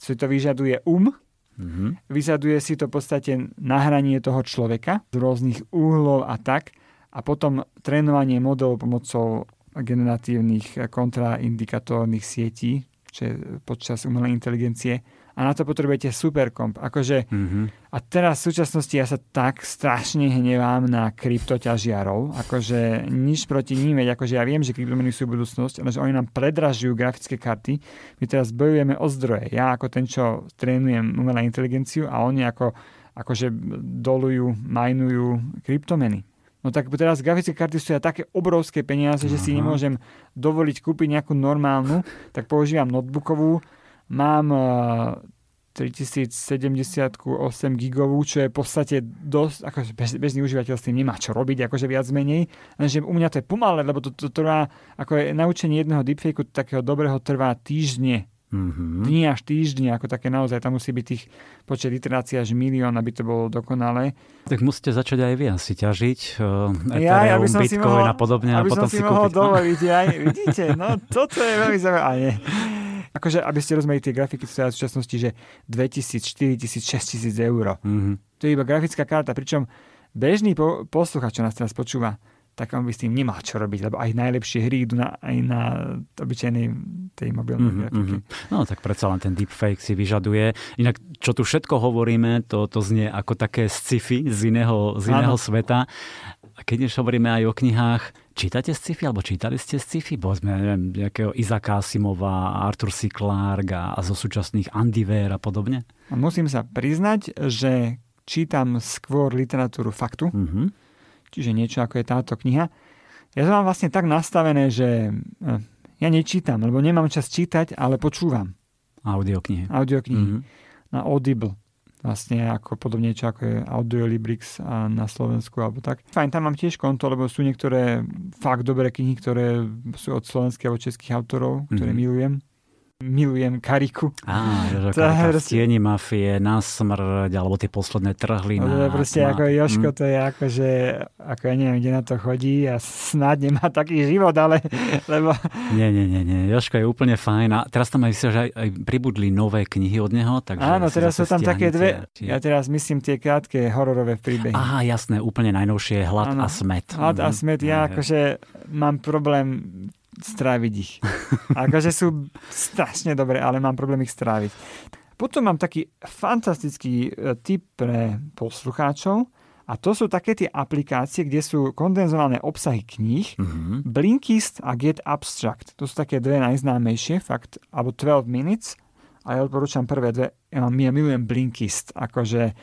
si to vyžaduje um, mm-hmm. vyžaduje si to v podstate nahranie toho človeka z rôznych úhlov a tak, a potom trénovanie modelov pomocou generatívnych kontraindikatórnych sietí, čo je počas umelej inteligencie, a na to potrebujete superkomp. Akože, mm-hmm. A teraz v súčasnosti ja sa tak strašne hnevám na kryptoťažiarov, akože nič proti ním, veď akože ja viem, že kryptomeny sú budúcnosť, ale že oni nám predražujú grafické karty. My teraz bojujeme o zdroje. Ja ako ten, čo trénujem umelú inteligenciu, a oni ako, akože dolujú, majnujú kryptomeny. No tak teraz grafické karty sú ja také obrovské peniaze, že si nemôžem dovoliť kúpiť nejakú normálnu, tak používam notebookovú. Mám tritisícsedemdesiat osem gigovú, čo je v podstate dosť, akože bež, bežný užívateľ s tým nemá čo robiť, akože viac menej, lenže u mňa to je pomalé, lebo to, to trvá, ako je naučenie jedného deepfakeu takého dobrého trvá týždne, mm-hmm. dní až týždne, ako také naozaj, tam musí byť tých počet iterácií až milión, aby to bolo dokonalé. Tak musíte začať aj vy asi ťažiť, uh, ja, Ethereum, Bitcoin a podobne, a potom si kúpiť. Aby som si mohol dovoliť, aj, vidíte, no toto je veľmi zaujímavé. Akože, aby ste rozumeli, tie grafiky sú teraz v súčasnosti, že dvetisíc, štyritisíc, šesťtisíc eur. Mm-hmm. To je iba grafická karta, pričom bežný po- posluchač, čo nás teraz počúva, tak on by s tým nemal čo robiť, lebo aj najlepšie hry idú na, aj na obyčajnej tej mobilnej mm-hmm, grafike. Mm-hmm. No tak predsa len ten deepfake si vyžaduje. Inak, čo tu všetko hovoríme, to, to znie ako také sci-fi z iného, z iného sveta. A keď už hovoríme aj o knihách, čítate sci-fi, alebo čítali ste sci-fi? Bo sme, neviem, nejakého Isaaca Asimova, Arthur C. Clarke a zo súčasných Andy Weir a podobne? Musím sa priznať, že čítam skôr literatúru faktu, mm-hmm. čiže niečo ako je táto kniha. Ja to mám vlastne tak nastavené, že ja nečítam, lebo nemám čas čítať, ale počúvam. Audioknihy. Audioknihy. Mm-hmm. Na Audible. Vlastne ako podobne, čo ako je Audiolibrix a na Slovensku alebo tak. Fajn, tam mám tiež konto, lebo sú niektoré fakt dobré knihy, ktoré sú od slovenských alebo českých autorov, ktoré mm-hmm. milujem. Milujem Kariku. Á, Jožo Karika v Stieni mafie, Nasmrť, alebo tie posledné trhly. No, proste na... ako Jožko, mm. to je ako, že ako ja neviem, kde na to chodí a snáď nemá taký život, ale lebo... Nie, nie, nie, nie. Jožko je úplne fajn. A teraz tam aj, myslím, že aj, aj pribudli nové knihy od neho, takže... Áno, teraz sú tam také dve. Či... Ja teraz myslím tie krátke hororové príbehy. Á, jasné, úplne najnovšie Hlad ano. A smet. Hlad mm. a smet. Ja aj, akože mám problém... stráviť ich. Akože sú strašne dobré, ale mám problém ich stráviť. Potom mám taký fantastický tip pre poslucháčov a to sú také tie aplikácie, kde sú kondenzované obsahy kníh. Mm-hmm. Blinkist a Get Abstract. To sú také dve najznámejšie, fakt, alebo twelve minutes. A ja odporúčam prvé dve. Ja, ja milujem Blinkist. Akože,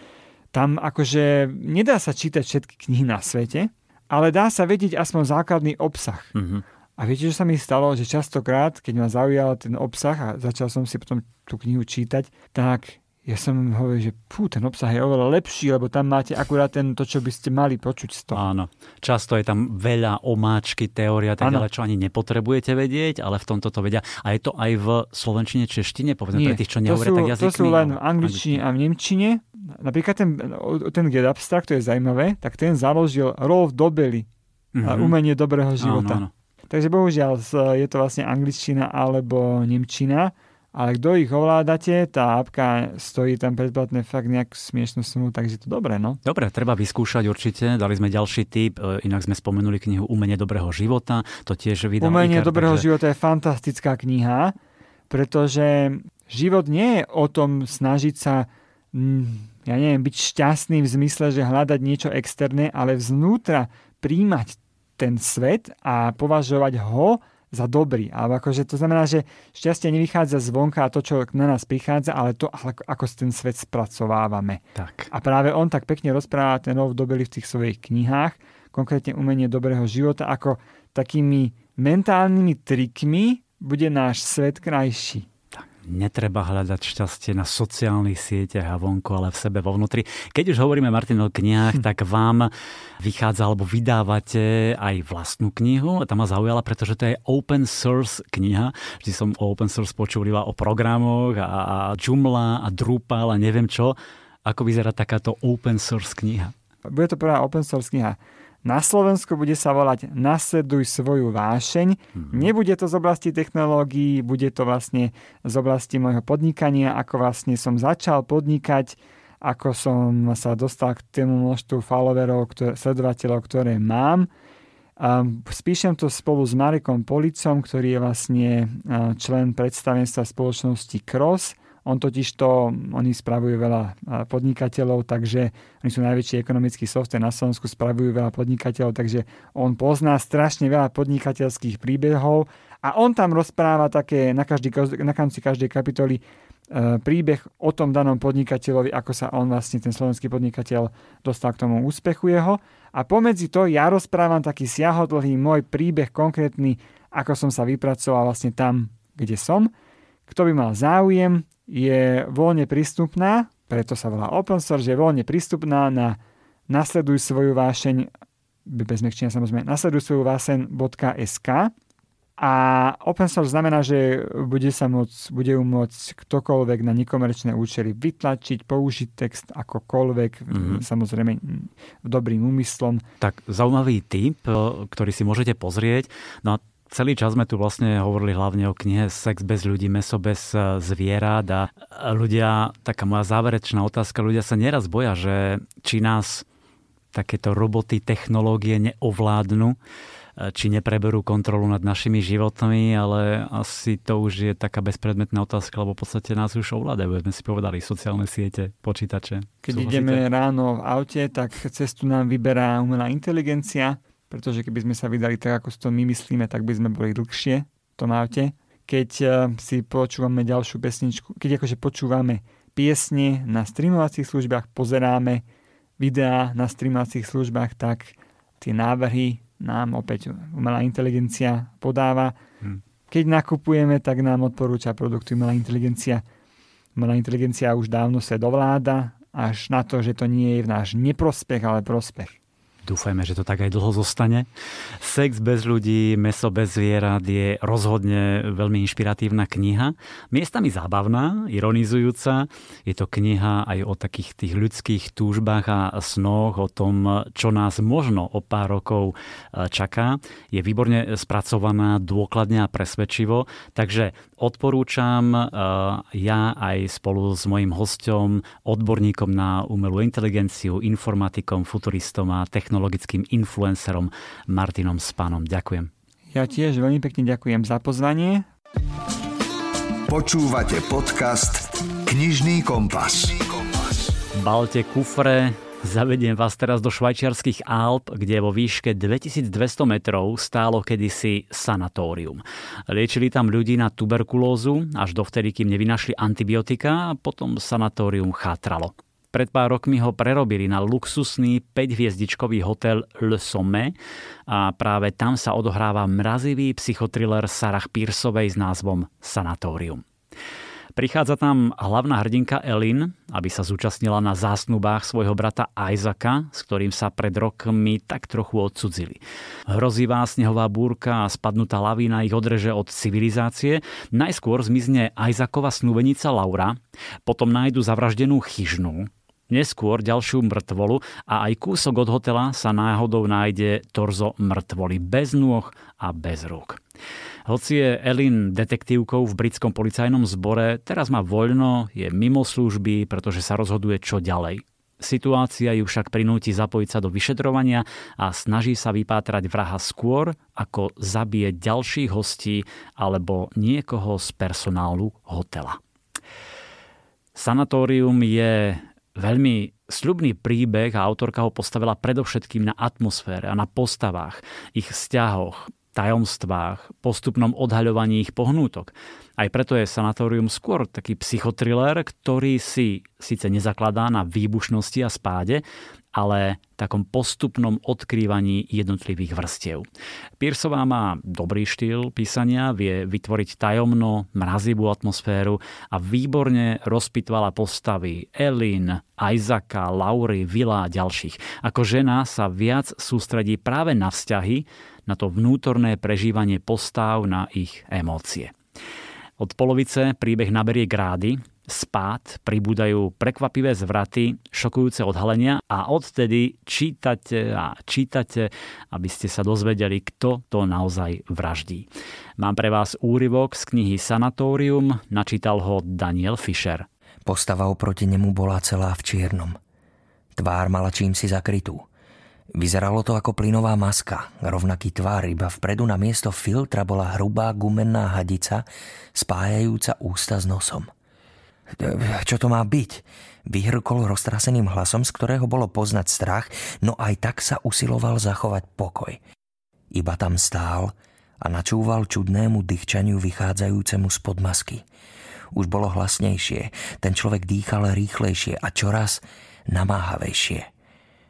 tam akože nedá sa čítať všetky knihy na svete, ale dá sa vedieť aspoň základný obsah. Mm-hmm. A viete, čo sa mi stalo? Že častokrát, keď ma zaujal ten obsah a začal som si potom tú knihu čítať, tak ja som hovoril, že pú, ten obsah je oveľa lepší, lebo tam máte akurát ten, to, čo by ste mali počuť z toho. Áno. Často je tam veľa omáčky, teória, tak ďalej, čo ani nepotrebujete vedieť, ale v tomto to vedia. A je to aj v slovenčine, češtine, povedzme, pre tých, čo nehovoria tak jazyk. To sú len v angličtine a v nemčine. Napríklad ten, ten Get Abstract, to je zaujímavé, tak ten založil Rolf Dobeli, mm-hmm. umenie dobrého života. Áno, áno. Takže bohužiaľ je to vlastne angličtina alebo nemčina, ale kto ich ovládate, tá apka stojí tam predplatné fakt nejak smiešnú sumu, takže to dobré, no. Dobre, treba vyskúšať určite, dali sme ďalší tip, inak sme spomenuli knihu Umenie dobrého života, to tiež vydal Umenie IKAR, dobrého takže... života je fantastická kniha, pretože život nie je o tom snažiť sa, ja neviem, byť šťastný v zmysle, že hľadať niečo externé, ale vznútra príjmať ten svet a považovať ho za dobrý. Ale akože to znamená, že šťastie nevychádza zvonka a to, čo na nás prichádza, ale to, ako ten svet spracovávame. Tak. A práve on tak pekne rozpráva ten Rolf Dobeli v tých svojich knihách, konkrétne Umenie dobrého života, ako takými mentálnymi trikmi bude náš svet krajší. Netreba hľadať šťastie na sociálnych sieťach a vonku, ale v sebe, vo vnútri. Keď už hovoríme, Martin, o knihách, tak vám vychádza, alebo vydávate aj vlastnú knihu. Tá ma zaujala, pretože to je open source kniha. Vždy som o open source počul iba o programoch a, a Joomla a Drupal a neviem čo. Ako vyzerá takáto open source kniha? Bude to prvá open source kniha. Na Slovensku bude sa volať Nasleduj svoju vášeň. Hmm. Nebude to z oblasti technológií, bude to vlastne z oblasti môjho podnikania, ako vlastne som začal podnikať, ako som sa dostal k tému množstvu followerov, ktoré, sledovateľov, ktoré mám. Spíšem to spolu s Marekom Policom, ktorý je vlastne člen predstavenstva spoločnosti Cross. On totiž to, oni spravujú veľa podnikateľov, takže oni sú najväčší ekonomický softvér na Slovensku, spravujú veľa podnikateľov, takže on pozná strašne veľa podnikateľských príbehov a on tam rozpráva také na, každý, na konci každej kapitoly príbeh o tom danom podnikateľovi, ako sa on vlastne, ten slovenský podnikateľ, dostal k tomu úspechu jeho. A pomedzi to ja rozprávam taký siahodlhý môj príbeh konkrétny, ako som sa vypracoval vlastne tam, kde som. Kto by mal záujem, je voľne prístupná, preto sa volá open source, je voľne prístupná na nasleduj svoju vášeň, bez mekčenia samozrejme, nasleduj svoju vášeň bodka es ká a open source znamená, že bude sa môcť, bude môcť ktokoľvek na nekomerčné účely vytlačiť, použiť text akokoľvek, mm-hmm. samozrejme dobrým úmyslom. Tak zaujímavý tip, ktorý si môžete pozrieť. No celý čas sme tu vlastne hovorili hlavne o knihe Sex bez ľudí, mäso bez zvierat a ľudia, taká moja záverečná otázka, ľudia sa nieraz boja, že či nás takéto roboty, technológie neovládnu, či nepreberú kontrolu nad našimi životmi, ale asi to už je taká bezpredmetná otázka, lebo v podstate nás už ovládajú, sme si povedali, sociálne siete, počítače. Keď Súhlasíte? Ideme ráno v aute, tak cestu nám vyberá umelá inteligencia, pretože keby sme sa vydali tak, ako si to my myslíme, tak by sme boli dlhšie v tom aute. Keď si počúvame ďalšiu pesničku, keď akože počúvame piesne na streamovacích službách, pozeráme videá na streamovacích službách, tak tie návrhy nám opäť umelá inteligencia podáva. Keď nakupujeme, tak nám odporúča produkty umelá inteligencia. Umelá inteligencia už dávno sa dovláda, až na to, že to nie je v náš neprospech, ale prospech. Dúfajme, že to tak aj dlho zostane. Sex bez ľudí, mäso bez zvierat je rozhodne veľmi inšpiratívna kniha. Miestami zábavná, ironizujúca. Je to kniha aj o takých tých ľudských túžbách a snoch, o tom, čo nás možno o pár rokov čaká. Je výborne spracovaná, dôkladne a presvedčivo. Takže odporúčam ja aj spolu s mojím hosťom, odborníkom na umelú inteligenciu, informatikom, futuristom a technologickým logickým influencerom Martinom Spanom. Ďakujem. Ja tiež veľmi pekne ďakujem za pozvanie. Počúvate podcast Knižný kompas. Balte kufre, zavediem vás teraz do švajčiarskych Alp, kde vo výške dvetisícdvesto metrov stálo kedysi sanatórium. Liečili tam ľudí na tuberkulózu, až dovtedy, kým nevynašli antibiotika, a potom sanatórium chátralo. Pred pár rokmi ho prerobili na luxusný päťhviezdičkový hotel Le Sommet a práve tam sa odohráva mrazivý psychotriller Sarah Pearseovej s názvom Sanatorium. Prichádza tam hlavná hrdinka Ellen, aby sa zúčastnila na zásnubách svojho brata Isaaca, s ktorým sa pred rokmi tak trochu odcudzili. Hrozivá snehová búrka a spadnutá lavína ich odreže od civilizácie. Najskôr zmizne Isaacova snúbenica Laura, potom nájdu zavraždenú chyžnu, neskôr ďalšiu mŕtvolu a aj kúsok od hotela sa náhodou nájde torzo mŕtvoly bez nôh a bez rúk. Hoci je Ellen detektívkou v britskom policajnom zbore, teraz má voľno, je mimo služby, pretože sa rozhoduje, čo ďalej. Situácia ju však prinúti zapojiť sa do vyšetrovania a snaží sa vypátrať vraha skôr, ako zabije ďalších hostí alebo niekoho z personálu hotela. Sanatórium je veľmi sľubný príbeh a autorka ho postavila predovšetkým na atmosfére a na postavách, ich vzťahoch, tajomstvách, postupnom odhaľovaní ich pohnútok. Aj preto je Sanatórium skôr taký psychotriller, ktorý si síce nezakladá na výbušnosti a spáde, ale takom postupnom odkrývaní jednotlivých vrstiev. Pearseová má dobrý štýl písania, vie vytvoriť tajomno, mrazivú atmosféru a výborne rozpitvala postavy Ellen, Isaaca, Laury, Villa a ďalších. Ako žena sa viac sústredí práve na vzťahy, na to vnútorné prežívanie postáv, na ich emócie. Od polovice príbeh naberie grády, spád, pribúdajú prekvapivé zvraty, šokujúce odhalenia a odtedy čítate a čítate, aby ste sa dozvedeli, kto to naozaj vraždí. Mám pre vás úryvok z knihy Sanatórium, načítal ho Daniel Fischer. Postava oproti nemu bola celá v čiernom. Tvár mala čímsi zakrytú. Vyzeralo to ako plynová maska, rovnaký tvár, iba vpredu na miesto filtra bola hrubá gumenná hadica, spájajúca ústa s nosom. Čo to má byť? Vyhrkol roztraseným hlasom, z ktorého bolo poznať strach, no aj tak sa usiloval zachovať pokoj. Iba tam stál a načúval čudnému dýchčaniu vychádzajúcemu spod masky. Už bolo hlasnejšie, ten človek dýchal rýchlejšie a čoraz namáhavejšie.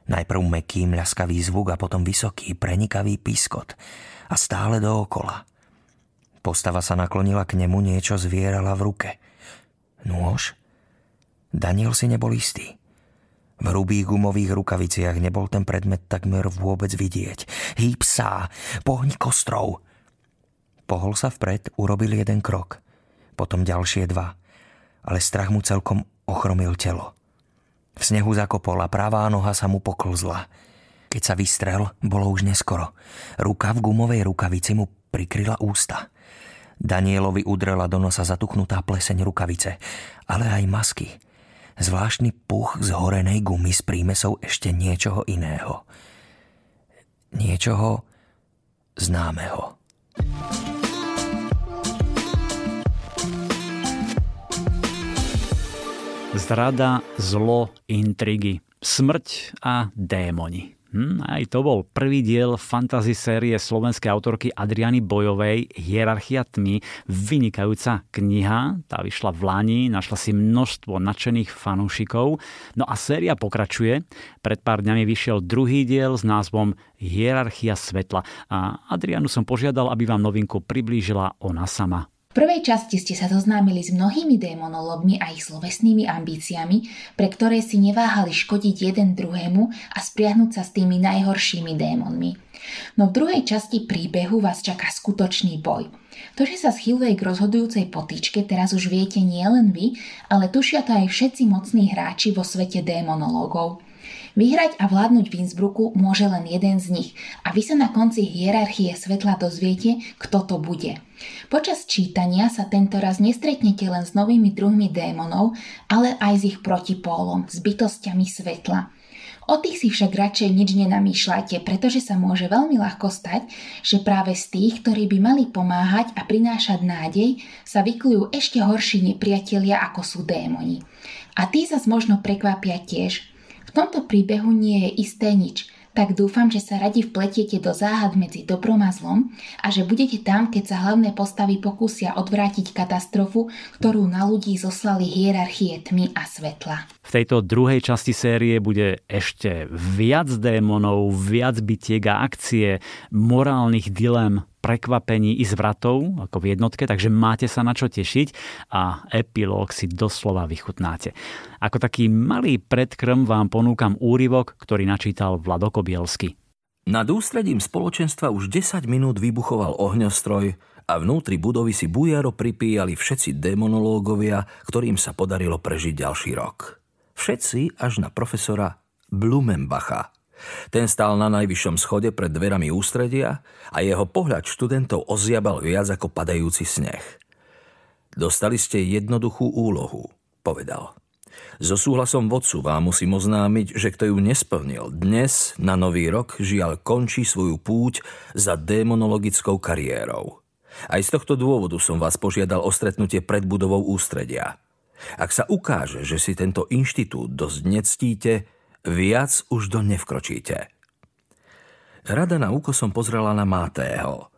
Najprv mäkký, mľaskavý zvuk a potom vysoký, prenikavý pískot a stále dookola. Postava sa naklonila k nemu, niečo zvierala v ruke. Nôž? Daniel si nebol istý. V hrubých gumových rukaviciach nebol ten predmet takmer vôbec vidieť. Hýb sa! Pohni kostrou! Pohol sa vpred, urobil jeden krok. Potom ďalšie dva. Ale strach mu celkom ochromil telo. V snehu zakopol a pravá noha sa mu poklzla. Keď sa vystrel, bolo už neskoro. Ruka v gumovej rukavici mu prikryla ústa. Danielovi udrela do nosa zatuchnutá pleseň rukavice, ale aj masky. Zvláštny puch zhorenej gumy s prímesou ešte niečoho iného. Niečoho známeho. Zrada, zlo, intrigy, smrť a démoni. Hmm, aj to bol prvý diel fantasy série slovenskej autorky Adriany Bojovej Hierarchia tmy, vynikajúca kniha, tá vyšla v lani, našla si množstvo nadšených fanúšikov. No a séria pokračuje, pred pár dňami vyšiel druhý diel s názvom Hierarchia svetla a Adrianu som požiadal, aby vám novinku priblížila ona sama. V prvej časti ste sa zoznámili s mnohými démonológmi a ich zlovesnými ambíciami, pre ktoré si neváhali škodiť jeden druhému a spriahnuť sa s tými najhoršími démonmi. No v druhej časti príbehu vás čaká skutočný boj. To, že sa schýľuje k rozhodujúcej potýčke, teraz už viete nielen vy, ale tušia to aj všetci mocní hráči vo svete démonológov. Vyhrať a vládnuť v Innsbrucku môže len jeden z nich a vy sa na konci Hierarchie svetla dozviete, kto to bude. Počas čítania sa tentoraz nestretnete len s novými druhmi démonov, ale aj s ich protipólom, s bytostiami svetla. O tých si však radšej nič nenamýšľajte, pretože sa môže veľmi ľahko stať, že práve z tých, ktorí by mali pomáhať a prinášať nádej, sa vyklujú ešte horší nepriatelia, ako sú démoni. A tí zas možno prekvapia tiež. V tomto príbehu nie je isté nič, tak dúfam, že sa radi vpletiete do záhad medzi dobrom a zlom a že budete tam, keď sa hlavné postavy pokúsia odvrátiť katastrofu, ktorú na ľudí zoslali hierarchie tmy a svetla. V tejto druhej časti série bude ešte viac démonov, viac bitiek a akcie, morálnych dilem, prekvapení i zvratov, ako v jednotke, takže máte sa na čo tešiť a epilóg si doslova vychutnáte. Ako taký malý predkrm vám ponúkam úryvok, ktorý načítal Vlado Kobielsky. Nad ústredím spoločenstva už desať minút vybuchoval ohňostroj a vnútri budovy si bujaro pripíjali všetci démonológovia, ktorým sa podarilo prežiť ďalší rok. Všetci až na profesora Blumenbacha. Ten stál na najvyššom schode pred dverami ústredia a jeho pohľad študentov oziabal viac ako padajúci sneh. Dostali ste jednoduchú úlohu, povedal. So súhlasom vodcu vám musím oznámiť, že kto ju nesplnil, dnes na nový rok žiaľ končí svoju púť za démonologickou kariérou. Aj z tohto dôvodu som vás požiadal o stretnutie pred budovou ústredia. Ak sa ukáže, že si tento inštitút dosť nectíte, viac už do nevkročíte. Rada na úkosom pozrela na Mátého.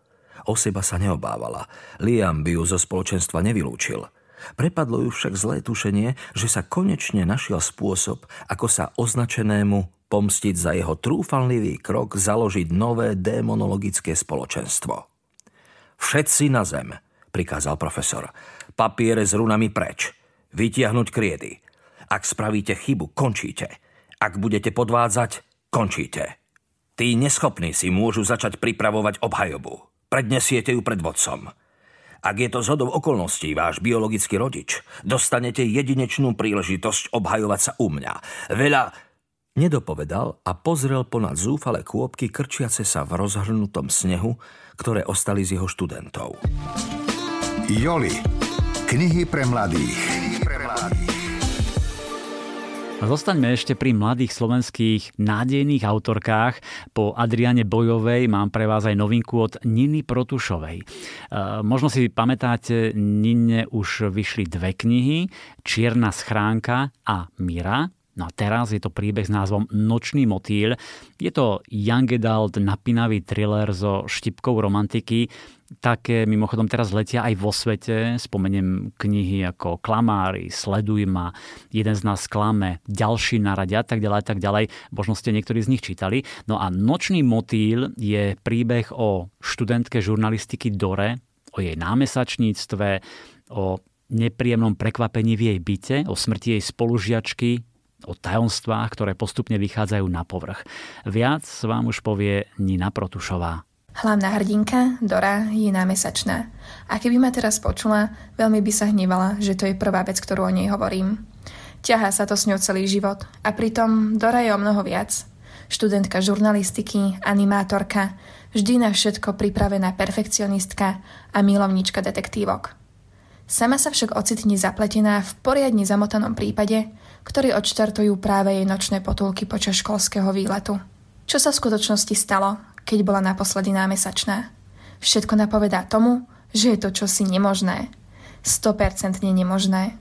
O seba sa neobávala. Liam by ju zo spoločenstva nevylúčil. Prepadlo ju však zlé tušenie, že sa konečne našiel spôsob, ako sa označenému pomstiť za jeho trúfanlivý krok založiť nové démonologické spoločenstvo. Všetci na zem, prikázal profesor. Papiere s runami preč. Vytiahnuť kriedy. Ak spravíte chybu, končíte. Ak budete podvádzať, končíte. Tí neschopní si môžu začať pripravovať obhajobu. Prednesiete ju pred vodcom. Ak je to zhodou okolností váš biologický rodič, dostanete jedinečnú príležitosť obhajovať sa u mňa. Veľa nedopovedal a pozrel ponad zúfale kôpky krčiace sa v rozhrnutom snehu, ktoré ostali z jeho študentov. Joli. Knihy pre mladých. Zostaňme ešte pri mladých slovenských nádejných autorkách. Po Adriane Bojovej mám pre vás aj novinku od Niny Protušovej. E, možno si pamätáte, Nine už vyšli dve knihy, Čierna schránka a Mira. No a teraz je to príbeh s názvom Nočný motýl. Je to young adult napínavý thriller so štipkou romantiky. Také mimochodom teraz letia aj vo svete. Spomeniem knihy ako Klamári, Sleduj ma, Jeden z nás klame, Ďalší na rade a tak ďalej, tak ďalej. Možno ste niektorí z nich čítali. No a Nočný motýl je príbeh o študentke žurnalistiky Dore, o jej námesačníctve, o nepríjemnom prekvapení v jej byte, o smrti jej spolužiačky, o tajomstvách, ktoré postupne vychádzajú na povrch. Viac vám už povie Nina Protušová. Hlavná hrdinka, Dora, je námesačná. A keby ma teraz počula, veľmi by sa hnevala, že to je prvá vec, ktorú o nej hovorím. Ťahá sa to s ňou celý život. A pritom Dora je o mnoho viac. Študentka žurnalistiky, animátorka, vždy na všetko pripravená perfekcionistka a milovnička detektívok. Sama sa však ocitne zapletená v poriadne zamotanom prípade, ktorý odštartujú práve jej nočné potulky počas školského výletu. Čo sa v skutočnosti stalo, keď bola naposledy námesačná? Všetko napovedá tomu, že je to čosi nemožné. sto percent nemožné.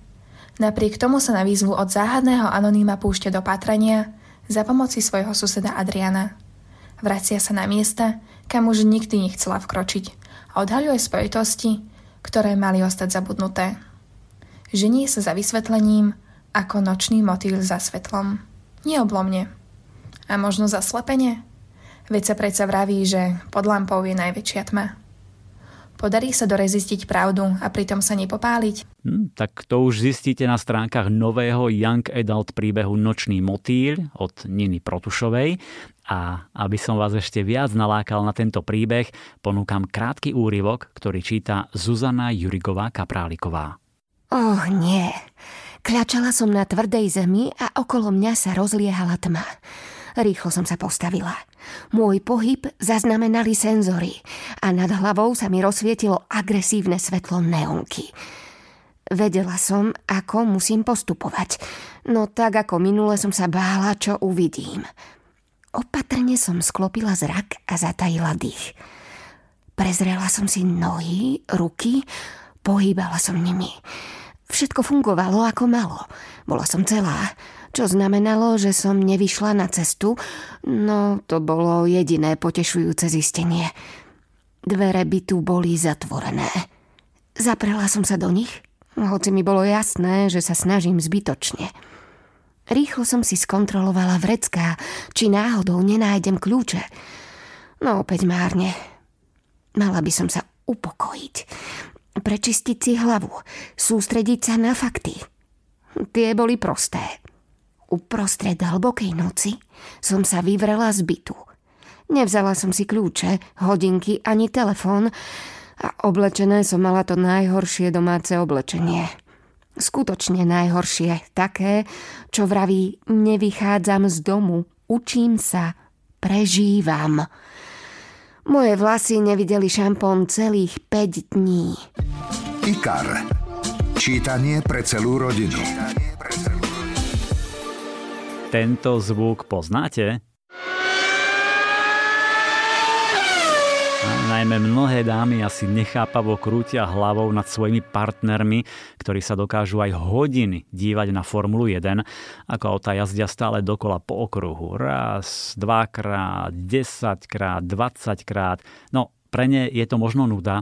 Napriek tomu sa na výzvu od záhadného anonýma púšťa do pátrania za pomoci svojho suseda Adriana. Vracia sa na miesta, kam už nikdy nechcela vkročiť a odhaľuje spojitosti, ktoré mali ostať zabudnuté. Ženie sa za vysvetlením ako nočný motýl za svetlom. Neoblomne. A možno zaslepenie? Veď sa predsa vraví, že pod lampou je najväčšia tma. Podarí sa Dore zistiť pravdu a pritom sa nepopáliť? Hmm, tak to už zistíte na stránkach nového young adult príbehu Nočný motýl od Niny Protušovej. A aby som vás ešte viac nalákal na tento príbeh, ponúkam krátky úryvok, ktorý číta Zuzana Jurigová-Kapráliková. Oh, nie. Kľačala som na tvrdej zemi a okolo mňa sa rozliehala tma. Rýchlo som sa postavila. Môj pohyb zaznamenali senzory a nad hlavou sa mi rozsvietilo agresívne svetlo neonky. Vedela som, ako musím postupovať, no tak ako minule som sa bála, čo uvidím. Opatrne som sklopila zrak a zatajila dých. Prezrela som si nohy, ruky, pohýbala som nimi. Všetko fungovalo ako malo. Bola som celá, čo znamenalo, že som nevyšla na cestu, no to bolo jediné potešujúce zistenie. Dvere bytu boli zatvorené. Zaprela som sa do nich, hoci mi bolo jasné, že sa snažím zbytočne. Rýchlo som si skontrolovala vrecká, či náhodou nenájdem kľúče. No opäť márne. Mala by som sa upokojiť. Prečistiť si hlavu. Sústrediť sa na fakty. Tie boli prosté. Uprostred hlbokej noci som sa vyvrela z bytu. Nevzala som si kľúče, hodinky ani telefón, a oblečené som mala to najhoršie domáce oblečenie. Skutočne najhoršie, také, čo vraví, nevychádzam z domu, učím sa, prežívam. Moje vlasy nevideli šampón celých päť dní. IKAR. Čítanie pre celú rodinu. Tento zvuk poznáte? Najmä mnohé dámy asi nechápavo krútia hlavou nad svojimi partnermi, ktorí sa dokážu aj hodiny dívať na Formulu jeden, ako autá jazdia stále dokola po okruhu. Raz, dvakrát, desaťkrát, dvadsaťkrát. No, pre ne je to možno nuda,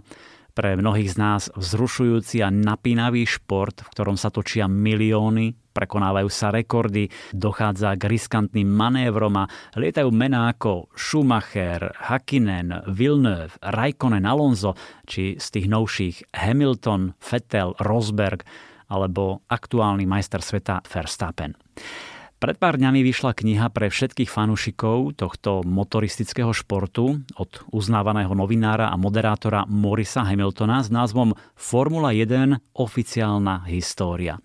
pre mnohých z nás vzrušujúci a napínavý šport, v ktorom sa točia milióny, prekonávajú sa rekordy, dochádza k riskantným manévrom a lietajú mená ako Schumacher, Hakkinen, Villeneuve, Raikkonen, Alonso, či z tých novších Hamilton, Vettel, Rosberg alebo aktuálny majster sveta Verstappen. Pred pár dňami vyšla kniha pre všetkých fanúšikov tohto motoristického športu od uznávaného novinára a moderátora Maurisa Hamiltona s názvom Formula jeden – oficiálna história.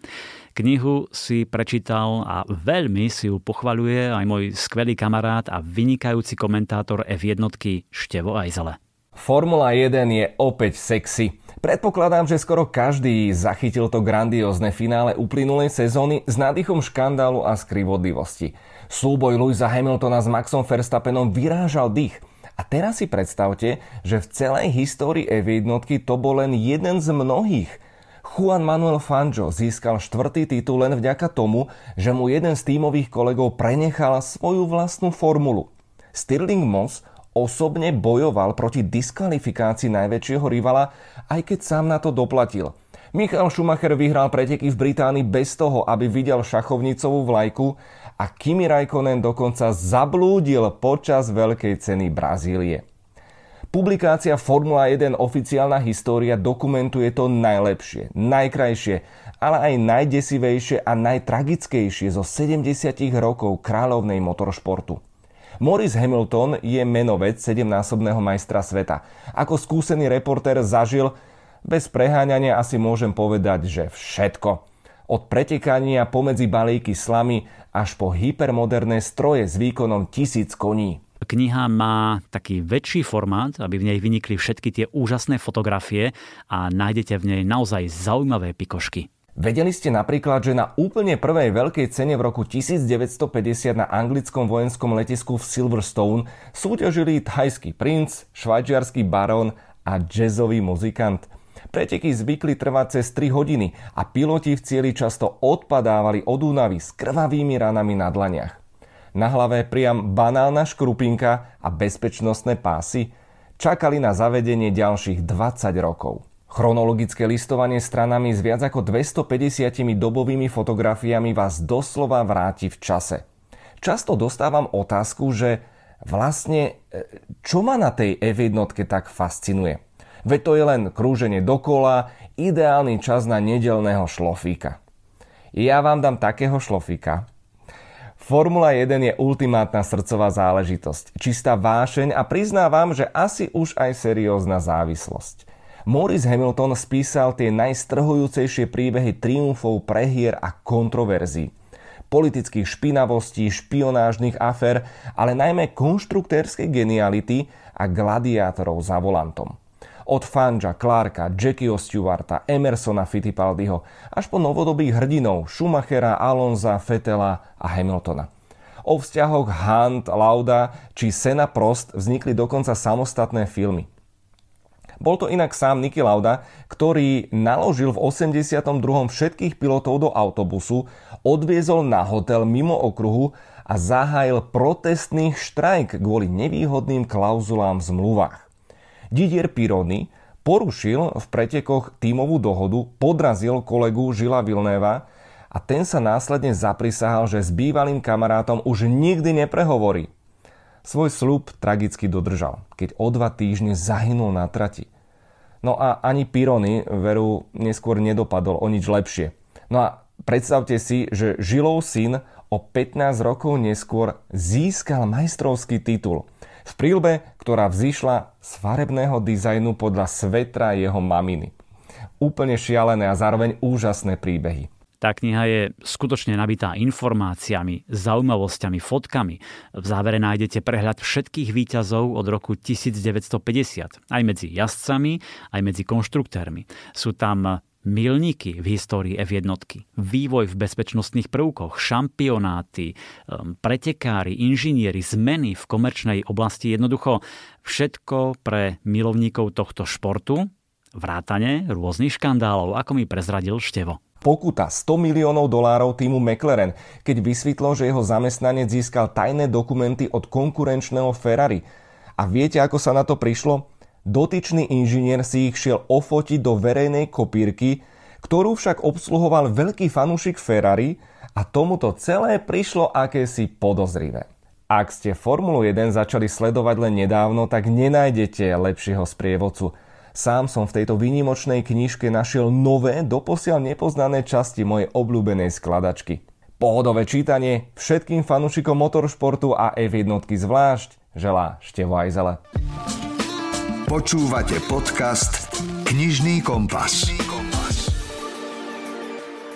Knihu si prečítal a veľmi si ju pochvaľuje aj môj skvelý kamarát a vynikajúci komentátor ef jednotky Števo Ajzele. Formula jeden je opäť sexy. Predpokladám, že skoro každý zachytil to grandiózne finále uplynulej sezóny s nádychom škandálu a skrivodlivosti. Súboj Lewisa Hamiltona s Maxom Verstappenom vyrážal dých. A teraz si predstavte, že v celej histórii ef jeden to bol len jeden z mnohých. Juan Manuel Fangio získal štvrtý titul len vďaka tomu, že mu jeden z tímových kolegov prenechal svoju vlastnú formulu. Stirling Moss osobne bojoval proti diskvalifikácii najväčšieho rivala, aj keď sám na to doplatil. Michael Schumacher vyhral preteky v Británii bez toho, aby videl šachovnicovú vlajku, a Kimi Raikkonen dokonca zablúdil počas veľkej ceny Brazílie. Publikácia Formula jeden oficiálna história dokumentuje to najlepšie, najkrajšie, ale aj najdesivejšie a najtragickejšie zo sedemdesiatich rokov kráľovnej motoršportu. Maurice Hamilton je menovec sedemnásobného majstra sveta. Ako skúsený reportér zažil, bez preháňania asi môžem povedať, že všetko. Od pretekania pomedzi balíky slamy až po hypermoderné stroje s výkonom tisíc koní. Kniha má taký väčší formát, aby v nej vynikli všetky tie úžasné fotografie a nájdete v nej naozaj zaujímavé pikošky. Vedeli ste napríklad, že na úplne prvej veľkej cene v roku devätnásťstopäťdesiat na anglickom vojenskom letisku v Silverstone súťažili thajský princ, švajčiarsky barón a jazzový muzikant. Preteky zvykli trvať cez tri hodiny a piloti v cieli často odpadávali od únavy s krvavými ranami na dlaniach. Na hlave priam banálna škrupinka a bezpečnostné pásy. Čakali na zavedenie ďalších dvadsať rokov. Chronologické listovanie stranami s viac ako dvestopäťdesiatimi dobovými fotografiami vás doslova vráti v čase. Často dostávam otázku, že vlastne čo ma na tej ef jednotke tak fascinuje? Veď to je len krúženie dokola, ideálny čas na nedeľného šlofíka. Ja vám dám takého šlofíka. Formula jeden je ultimátna srdcová záležitosť, čistá vášeň a priznávam, že asi už aj seriózna závislosť. Maurice Hamilton spísal tie najstrhujúcejšie príbehy triumfov, prehier a kontroverzií. Politických špinavostí, špionážnych afer, ale najmä konštruktérskej geniality a gladiátorov za volantom. Od Fanja, Clarka, Jackieho Stewarta, Emersona Fittipaldiho až po novodobých hrdinov Schumachera, Alonza, Vettela a Hamiltona. O vzťahoch Hunt, Lauda či Senna Prost vznikli dokonca samostatné filmy. Bol to inak sám Niki Lauda, ktorý naložil v osemdesiatom druhom všetkých pilotov do autobusu, odviezol na hotel mimo okruhu a zahájil protestný štrajk kvôli nevýhodným klauzulám v zmluvách. Didier Pironi porušil v pretekoch tímovú dohodu, podrazil kolegu Žila Villeneva a ten sa následne zaprisahal, že s bývalým kamarátom už nikdy neprehovorí. Svoj sľub tragicky dodržal, keď o dva týždne zahynul na trati. No a ani Pironi veru neskôr nedopadol o nič lepšie. No a predstavte si, že Žilov syn o pätnásť rokov neskôr získal majstrovský titul v príľbe, ktorá vzišla z farebného dizajnu podľa svetra jeho maminy. Úplne šialené a zároveň úžasné príbehy. Tá kniha je skutočne nabitá informáciami, zaujímavosťami, fotkami. V závere nájdete prehľad všetkých výťazov od roku devätnásť päťdesiat, aj medzi jazdcami, aj medzi konštruktérmi. Sú tam milníky v histórii ef jedna, vývoj v bezpečnostných prvkoch, šampionáty, pretekári, inžinieri, zmeny v komerčnej oblasti, jednoducho všetko pre milovníkov tohto športu, vrátane rôznych škandálov, ako mi prezradil Števo. Pokuta sto miliónov dolárov týmu McLaren, keď vysvetlo, že jeho zamestnanec získal tajné dokumenty od konkurenčného Ferrari. A viete, ako sa na to prišlo? Dotyčný inžinier si ich šiel ofotiť do verejnej kopírky, ktorú však obsluhoval veľký fanúšik Ferrari a tomuto celé prišlo akési podozrivé. Ak ste Formulu jeden začali sledovať len nedávno, tak nenájdete lepšieho sprievodcu. Sám som v tejto výnimočnej knižke našiel nové, doposiaľ nepoznané časti mojej obľúbenej skladačky. Pohodové čítanie všetkým fanúšikom motoršportu a ef jedna zvlášť želá Števo Ajzele. Počúvate podcast Knižný kompas.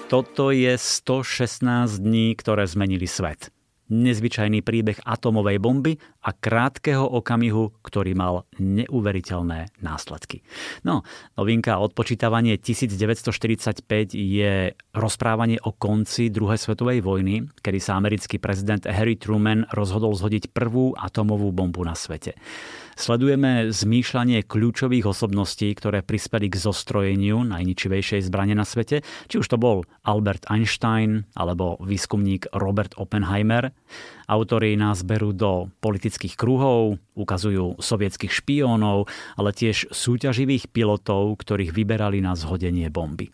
Toto je sto šestnásť dní, ktoré zmenili svet. Nezvyčajný príbeh atomovej bomby a krátkeho okamihu, ktorý mal neuveriteľné následky. No, novinka Odpočítavanie devätnásť štyridsaťpäť je rozprávanie o konci druhej svetovej vojny, kedy sa americký prezident Harry Truman rozhodol zhodiť prvú atomovú bombu na svete. Sledujeme zmýšľanie kľúčových osobností, ktoré prispeli k zostrojeniu najničivejšej zbrane na svete, či už to bol Albert Einstein alebo výskumník Robert Oppenheimer. Autori nás berú do politických kruhov, ukazujú sovietských špiónov, ale tiež súťaživých pilotov, ktorých vyberali na zhodenie bomby.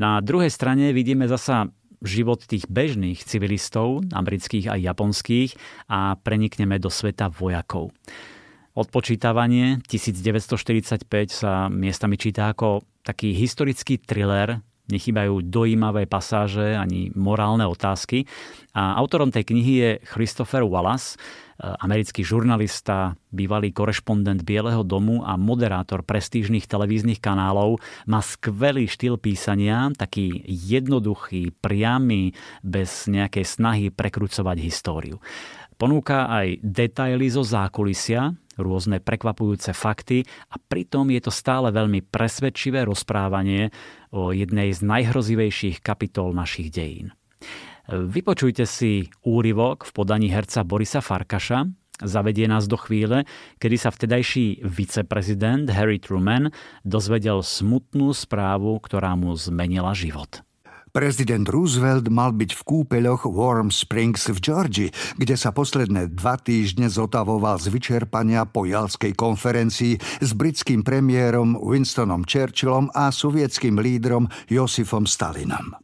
Na druhej strane vidíme zasa život tých bežných civilistov, amerických aj japonských, a prenikneme do sveta vojakov. Odpočítavanie devätnásť štyridsaťpäť sa miestami číta ako taký historický thriller, nechýbajú dojímavé pasáže ani morálne otázky. A autorom tej knihy je Christopher Wallace, americký žurnalista, bývalý korešpondent Bieleho domu a moderátor prestížnych televíznych kanálov. Má skvelý štýl písania, taký jednoduchý, priamy, bez nejakej snahy prekrucovať históriu. Ponúka aj detaily zo zákulisia, rôzne prekvapujúce fakty a pritom je to stále veľmi presvedčivé rozprávanie o jednej z najhrozivejších kapitol našich dejín. Vypočujte si úryvok v podaní herca Borisa Farkaša. Zavedie nás do chvíle, kedy sa vtedajší viceprezident Harry Truman dozvedel smutnú správu, ktorá mu zmenila život. Prezident Roosevelt mal byť v kúpeľoch Warm Springs v Georgii, kde sa posledné dva týždne zotavoval z vyčerpania po jalskej konferencii s britským premiérom Winstonom Churchillom a sovietským lídrom Josifom Stalinom.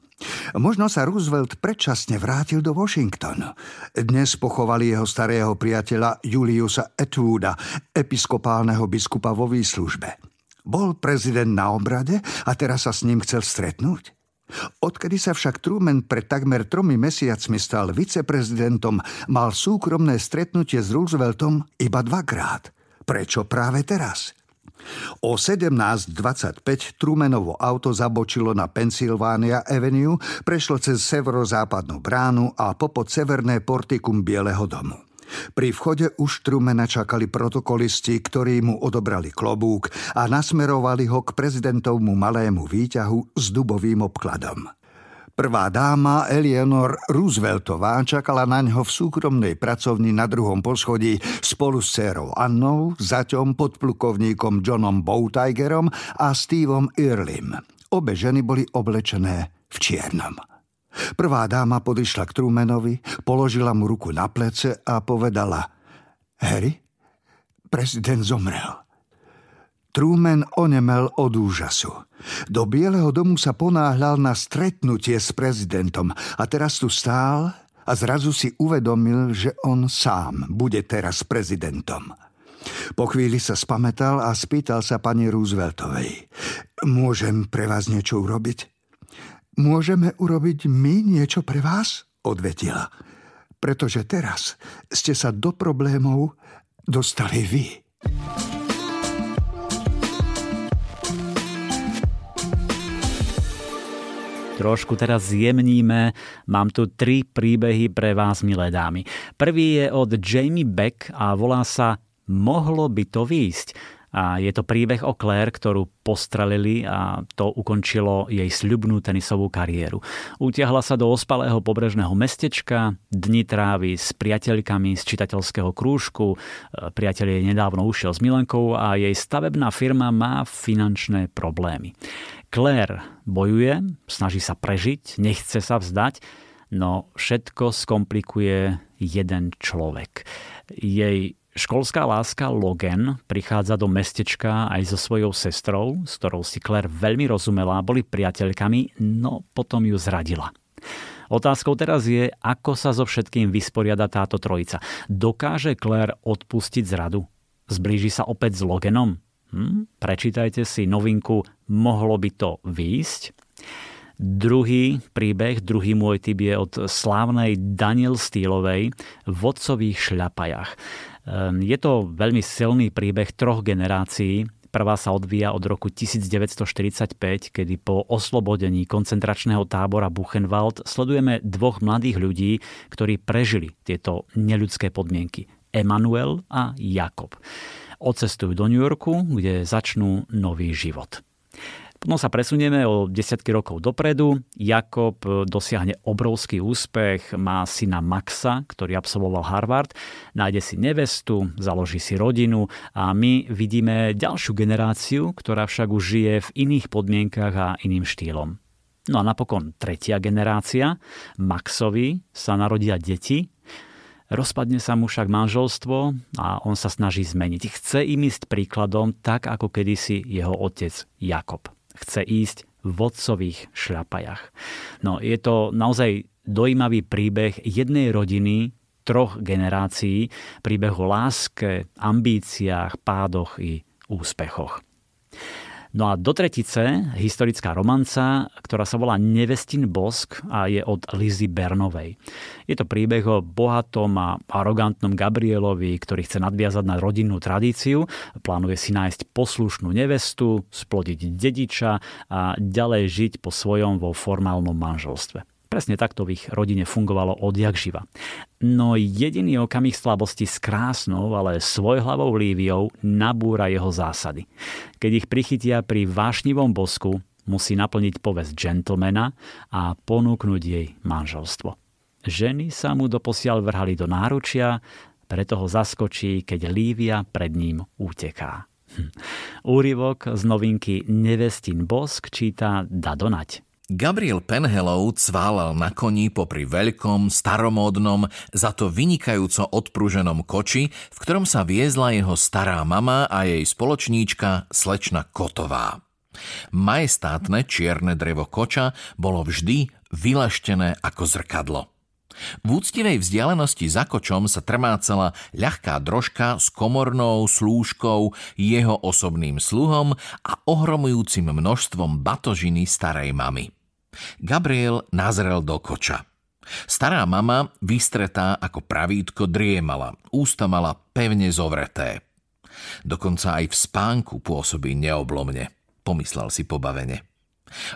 Možno sa Roosevelt predčasne vrátil do Washingtonu. Dnes pochovali jeho starého priateľa Juliusa Atwooda, episkopálneho biskupa vo výslužbe. Bol prezident na obrade a teraz sa s ním chcel stretnúť? Odkedy sa však Truman pred takmer tromi mesiacmi stal viceprezidentom, mal súkromné stretnutie s Rooseveltom iba dvakrát. Prečo práve teraz? O sedemnásť dvadsaťpäť Trumanovo auto zabočilo na Pennsylvania Avenue, prešlo cez severozápadnú bránu a popod severné portikum Bieleho domu. Pri vchode už Trumana čakali protokolisti, ktorí mu odobrali klobúk a nasmerovali ho k prezidentovmu malému výťahu s dubovým obkladom. Prvá dáma Eleanor Rooseveltová čakala na ňo v súkromnej pracovni na druhom poschodí spolu s dcérou Annou, zaťom podplukovníkom Johnom Boutigerom a Steveom Earlym. Obe ženy boli oblečené v čiernom. Prvá dáma podišla k Trumanovi, položila mu ruku na plece a povedala: Harry, prezident zomrel. Truman onemel od úžasu. Do Bieleho domu sa ponáhľal na stretnutie s prezidentom a teraz tu stál a zrazu si uvedomil, že on sám bude teraz prezidentom. Po chvíli sa spamätal a spýtal sa pani Rooseveltovej: Môžem pre vás niečo urobiť? Môžeme urobiť my niečo pre vás? Odvetila. Pretože teraz ste sa do problémov dostali vy. Trošku teraz zjemníme. Mám tu tri príbehy pre vás, milé dámy. Prvý je od Jamie Beck a volá sa Mohlo by to výjsť. A je to príbeh o Claire, ktorú postrelili a to ukončilo jej sľubnú tenisovú kariéru. Utiahla sa do ospalého pobrežného mestečka, dni trávi s priateľkami z čitateľského krúžku, priateľ jej nedávno ušiel s milenkou a jej stavebná firma má finančné problémy. Claire bojuje, snaží sa prežiť, nechce sa vzdať, no všetko skomplikuje jeden človek. Jej školská láska Logan prichádza do mestečka aj so svojou sestrou, s ktorou si Claire veľmi rozumela, boli priateľkami, no potom ju zradila. Otázkou teraz je, ako sa so všetkým vysporiada táto trojica. Dokáže Claire odpustiť zradu? Zblíži sa opäť s Loganom? Hm? Prečítajte si novinku Mohlo by to výjsť. Druhý príbeh, druhý môj typ je od slávnej Daniel Steelovej v Otcových šľapajach. Je to veľmi silný príbeh troch generácií. Prvá sa odvíja od roku devätnásť štyridsaťpäť, kedy po oslobodení koncentračného tábora Buchenwald sledujeme dvoch mladých ľudí, ktorí prežili tieto neľudské podmienky. Emanuel a Jakob. Odcestujú do New Yorku, kde začnú nový život. Potom sa presunieme o desiatky rokov dopredu. Jakob dosiahne obrovský úspech, má syna Maxa, ktorý absolvoval Harvard, nájde si nevestu, založí si rodinu a my vidíme ďalšiu generáciu, ktorá však už žije v iných podmienkach a iným štýlom. No a napokon tretia generácia. Maxovi sa narodia deti. Rozpadne sa mu však manželstvo a on sa snaží zmeniť. Chce im ísť príkladom, tak ako kedysi jeho otec Jakob. Chce ísť v otcových šľapajach. No, je to naozaj dojímavý príbeh jednej rodiny, troch generácií, príbeh o láske, ambíciách, pádoch i úspechoch. No a do tretice historická romanca, ktorá sa volá Nevestin bosk a je od Lizzy Bernovej. Je to príbeh o bohatom a arogantnom Gabrielovi, ktorý chce nadviazať na rodinnú tradíciu, plánuje si nájsť poslušnú nevestu, splodiť dediča a ďalej žiť po svojom vo formálnom manželstve. Presne takto v ich rodine fungovalo odjakživa. No jediný okamih slabosti s krásnou, ale svojhlavou Líviou nabúra jeho zásady. Keď ich prichytia pri vášnivom bosku, musí naplniť povesť gentlemana a ponúknuť jej manželstvo. Ženy sa mu doposiaľ vrhali do náručia, preto ho zaskočí, keď Lívia pred ním uteká. Hm. Úryvok z novinky Nevestin bosk číta Dado Nať. Gabriel Penhallow cválal na koni popri veľkom, staromódnom, za to vynikajúco odpruženom koči, v ktorom sa viezla jeho stará mama a jej spoločníčka slečna Kotová. Majestátne čierne drevo koča bolo vždy vyleštené ako zrkadlo. V úctivej vzdialenosti za kočom sa trmácala ľahká drožka s komornou slúžkou, jeho osobným sluhom a ohromujúcim množstvom batožiny starej mamy. Gabriel nazrel do koča. Stará mama, vystretá ako pravítko, driemala, ústa mala pevne zovreté. Dokonca aj v spánku pôsobí neoblomne, pomyslel si pobavene.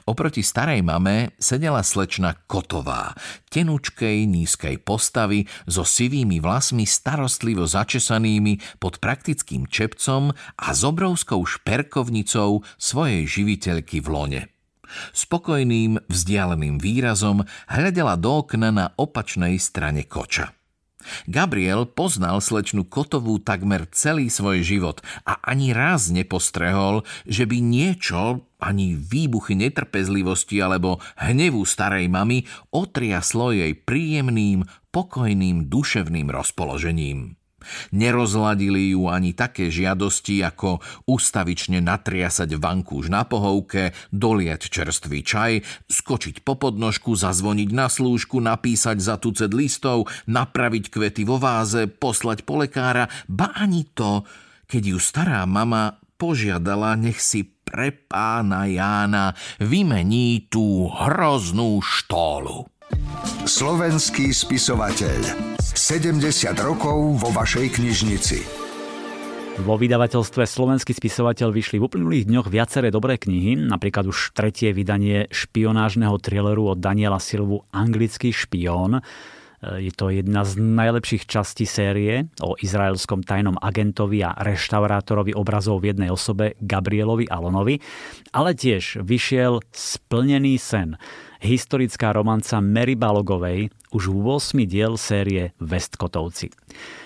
Oproti starej mame sedela slečna Kotová, tenučkej, nízkej postavy, so sivými vlasmi starostlivo začesanými pod praktickým čepcom a s obrovskou šperkovnicou svojej živiteľky v lone. Spokojným, vzdialeným výrazom hľadela do okna na opačnej strane koča. Gabriel poznal slečnu Kotovú takmer celý svoj život a ani raz nepostrehol, že by niečo, ani výbuchy netrpezlivosti alebo hnevu starej mamy otriaslo jej príjemným, pokojným duševným rozpoložením. Nerozladili ju ani také žiadosti, ako ustavične natriasať vankúš na pohovke, doliať čerstvý čaj, skočiť po podnožku, zazvoniť na slúžku, napísať za tucet listov, napraviť kvety vo váze, poslať po lekára, ba ani to, keď ju stará mama požiadala, nech si pre pána Jána vymení tú hroznú štólu. Slovenský spisovateľ. sedemdesiat rokov vo vašej knižnici. Vo vydavateľstve Slovenský spisovateľ vyšli v uplynulých dňoch viaceré dobré knihy, napríklad už tretie vydanie špionážneho thrilleru od Daniela Silvu Anglický špión. Je to jedna z najlepších častí série o izraelskom tajnom agentovi a reštaurátorovi obrazov v jednej osobe Gabrielovi Allonovi, ale tiež vyšiel Splnený sen. Historická romanca Mary Balogovej, už ôsmy diel série Westcottovci.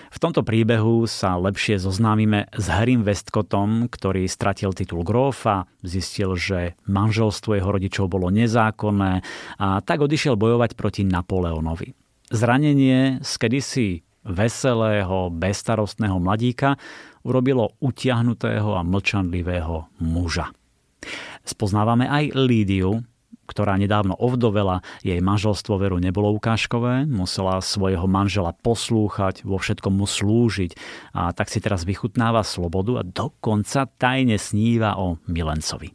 V tomto príbehu sa lepšie zoznámime s Harrym Westcottom, ktorý stratil titul grófa, zistil, že manželstvo jeho rodičov bolo nezákonné a tak odišiel bojovať proti Napoleonovi. Zranenie z kedysi veselého, bezstarostného mladíka urobilo utiahnutého a mlčanlivého muža. Spoznávame aj Lídiu, ktorá nedávno ovdovela, jej manželstvo veru nebolo ukážkové, musela svojho manžela poslúchať, vo všetkom mu slúžiť a tak si teraz vychutnáva slobodu a dokonca tajne sníva o milencovi.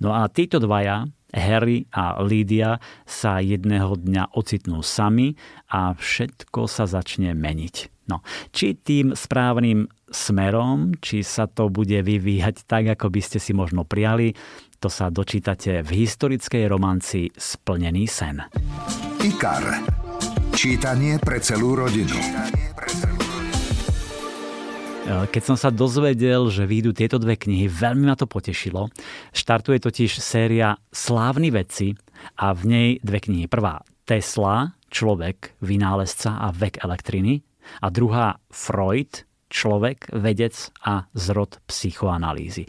No a títo dvaja, Harry a Lídia, sa jedného dňa ocitnú sami a všetko sa začne meniť. No, či tým správnym smerom, či sa to bude vyvíjať tak, ako by ste si možno priali, to sa dočítate v historickej romanci Splnený sen. IKAR. Čítanie pre celú rodinu. Keď som sa dozvedel, že vyjdú tieto dve knihy, veľmi ma to potešilo. Štartuje totiž séria Slávni vedci a v nej dve knihy. Prvá Tesla, človek, vynálezca a vek elektriny. A druhá Freud, človek, vedec a zrod psychoanalýzy.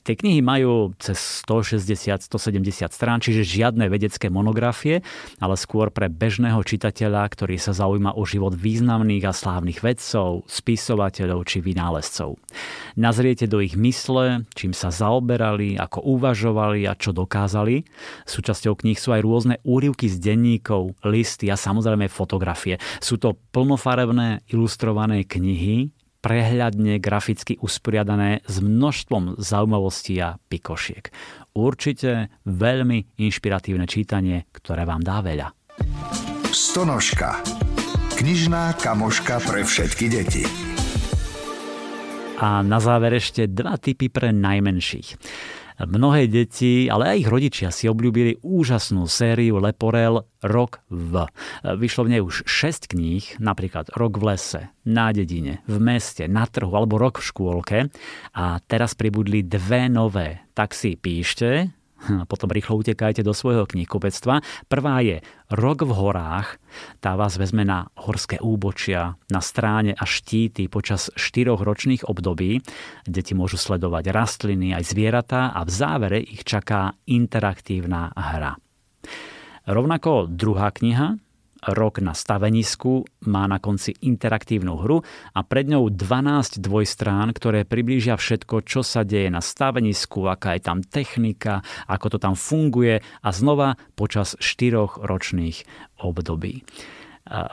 Tie knihy majú cez sto šesťdesiat až sto sedemdesiat strán, čiže žiadne vedecké monografie, ale skôr pre bežného čitateľa, ktorý sa zaujíma o život významných a slávnych vedcov, spisovateľov či vynálezcov. Nazriete do ich mysle, čím sa zaoberali, ako uvažovali a čo dokázali. Súčasťou kníh sú aj rôzne úryvky z denníkov, listy a samozrejme fotografie. Sú to plnofarebné, ilustrované knihy, prehľadne graficky usporiadané s množstvom zaujímavostí a pikošiek. Určite veľmi inšpiratívne čítanie, ktoré vám dá veľa. Stonožka. Knižná kamoška pre všetky deti. A na záver ešte dva tipy pre najmenších. Mnohé deti, ale aj ich rodičia si obľúbili úžasnú sériu Leporel Rok v. Vyšlo v nej už šesť kníh, napríklad Rok v lese, na dedine, v meste, na trhu alebo Rok v škôlke. A teraz pribudli dve nové. Tak si píšte a potom rýchlo utekajte do svojho knihkupectva. Prvá je Rok v horách. Tá vás vezme na horské úbočia, na stráne a štíty počas štyroch ročných období. Deti môžu sledovať rastliny aj zvieratá a v závere ich čaká interaktívna hra. Rovnako druhá kniha, Rok na stavenisku, má na konci interaktívnu hru a pred ňou dvanásť dvojstrán, ktoré priblížia všetko, čo sa deje na stavenisku, aká je tam technika, ako to tam funguje a znova počas štyroch ročných období.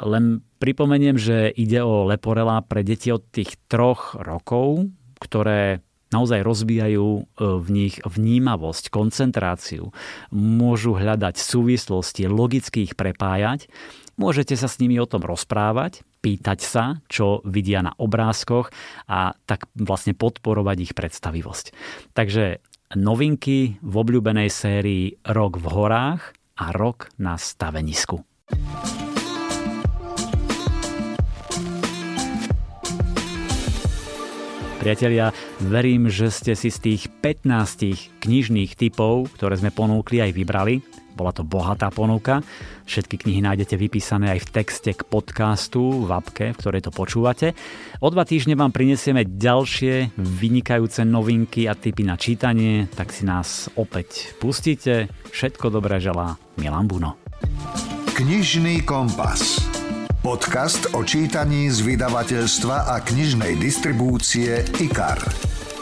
Len pripomeniem, že ide o Leporela pre deti od tých troch rokov, ktoré naozaj rozbijajú v nich vnímavosť, koncentráciu. Môžu hľadať súvislosti, logicky ich prepájať. Môžete sa s nimi o tom rozprávať, pýtať sa, čo vidia na obrázkoch a tak vlastne podporovať ich predstavivosť. Takže novinky v obľúbenej sérii Rok v horách a Rok na stavenisku. Priatelia, verím, že ste si z tých pätnástich knižných tipov, ktoré sme ponúkli, aj vybrali. Bola to bohatá ponuka. Všetky knihy nájdete vypísané aj v texte k podcastu, v appke, v ktorej to počúvate. O dva týždne vám prinesieme ďalšie vynikajúce novinky a tipy na čítanie, tak si nás opäť pustite. Všetko dobré želá Milan Buno. Knižný kompas. Podcast o čítaní z vydavateľstva a knižnej distribúcie IKAR.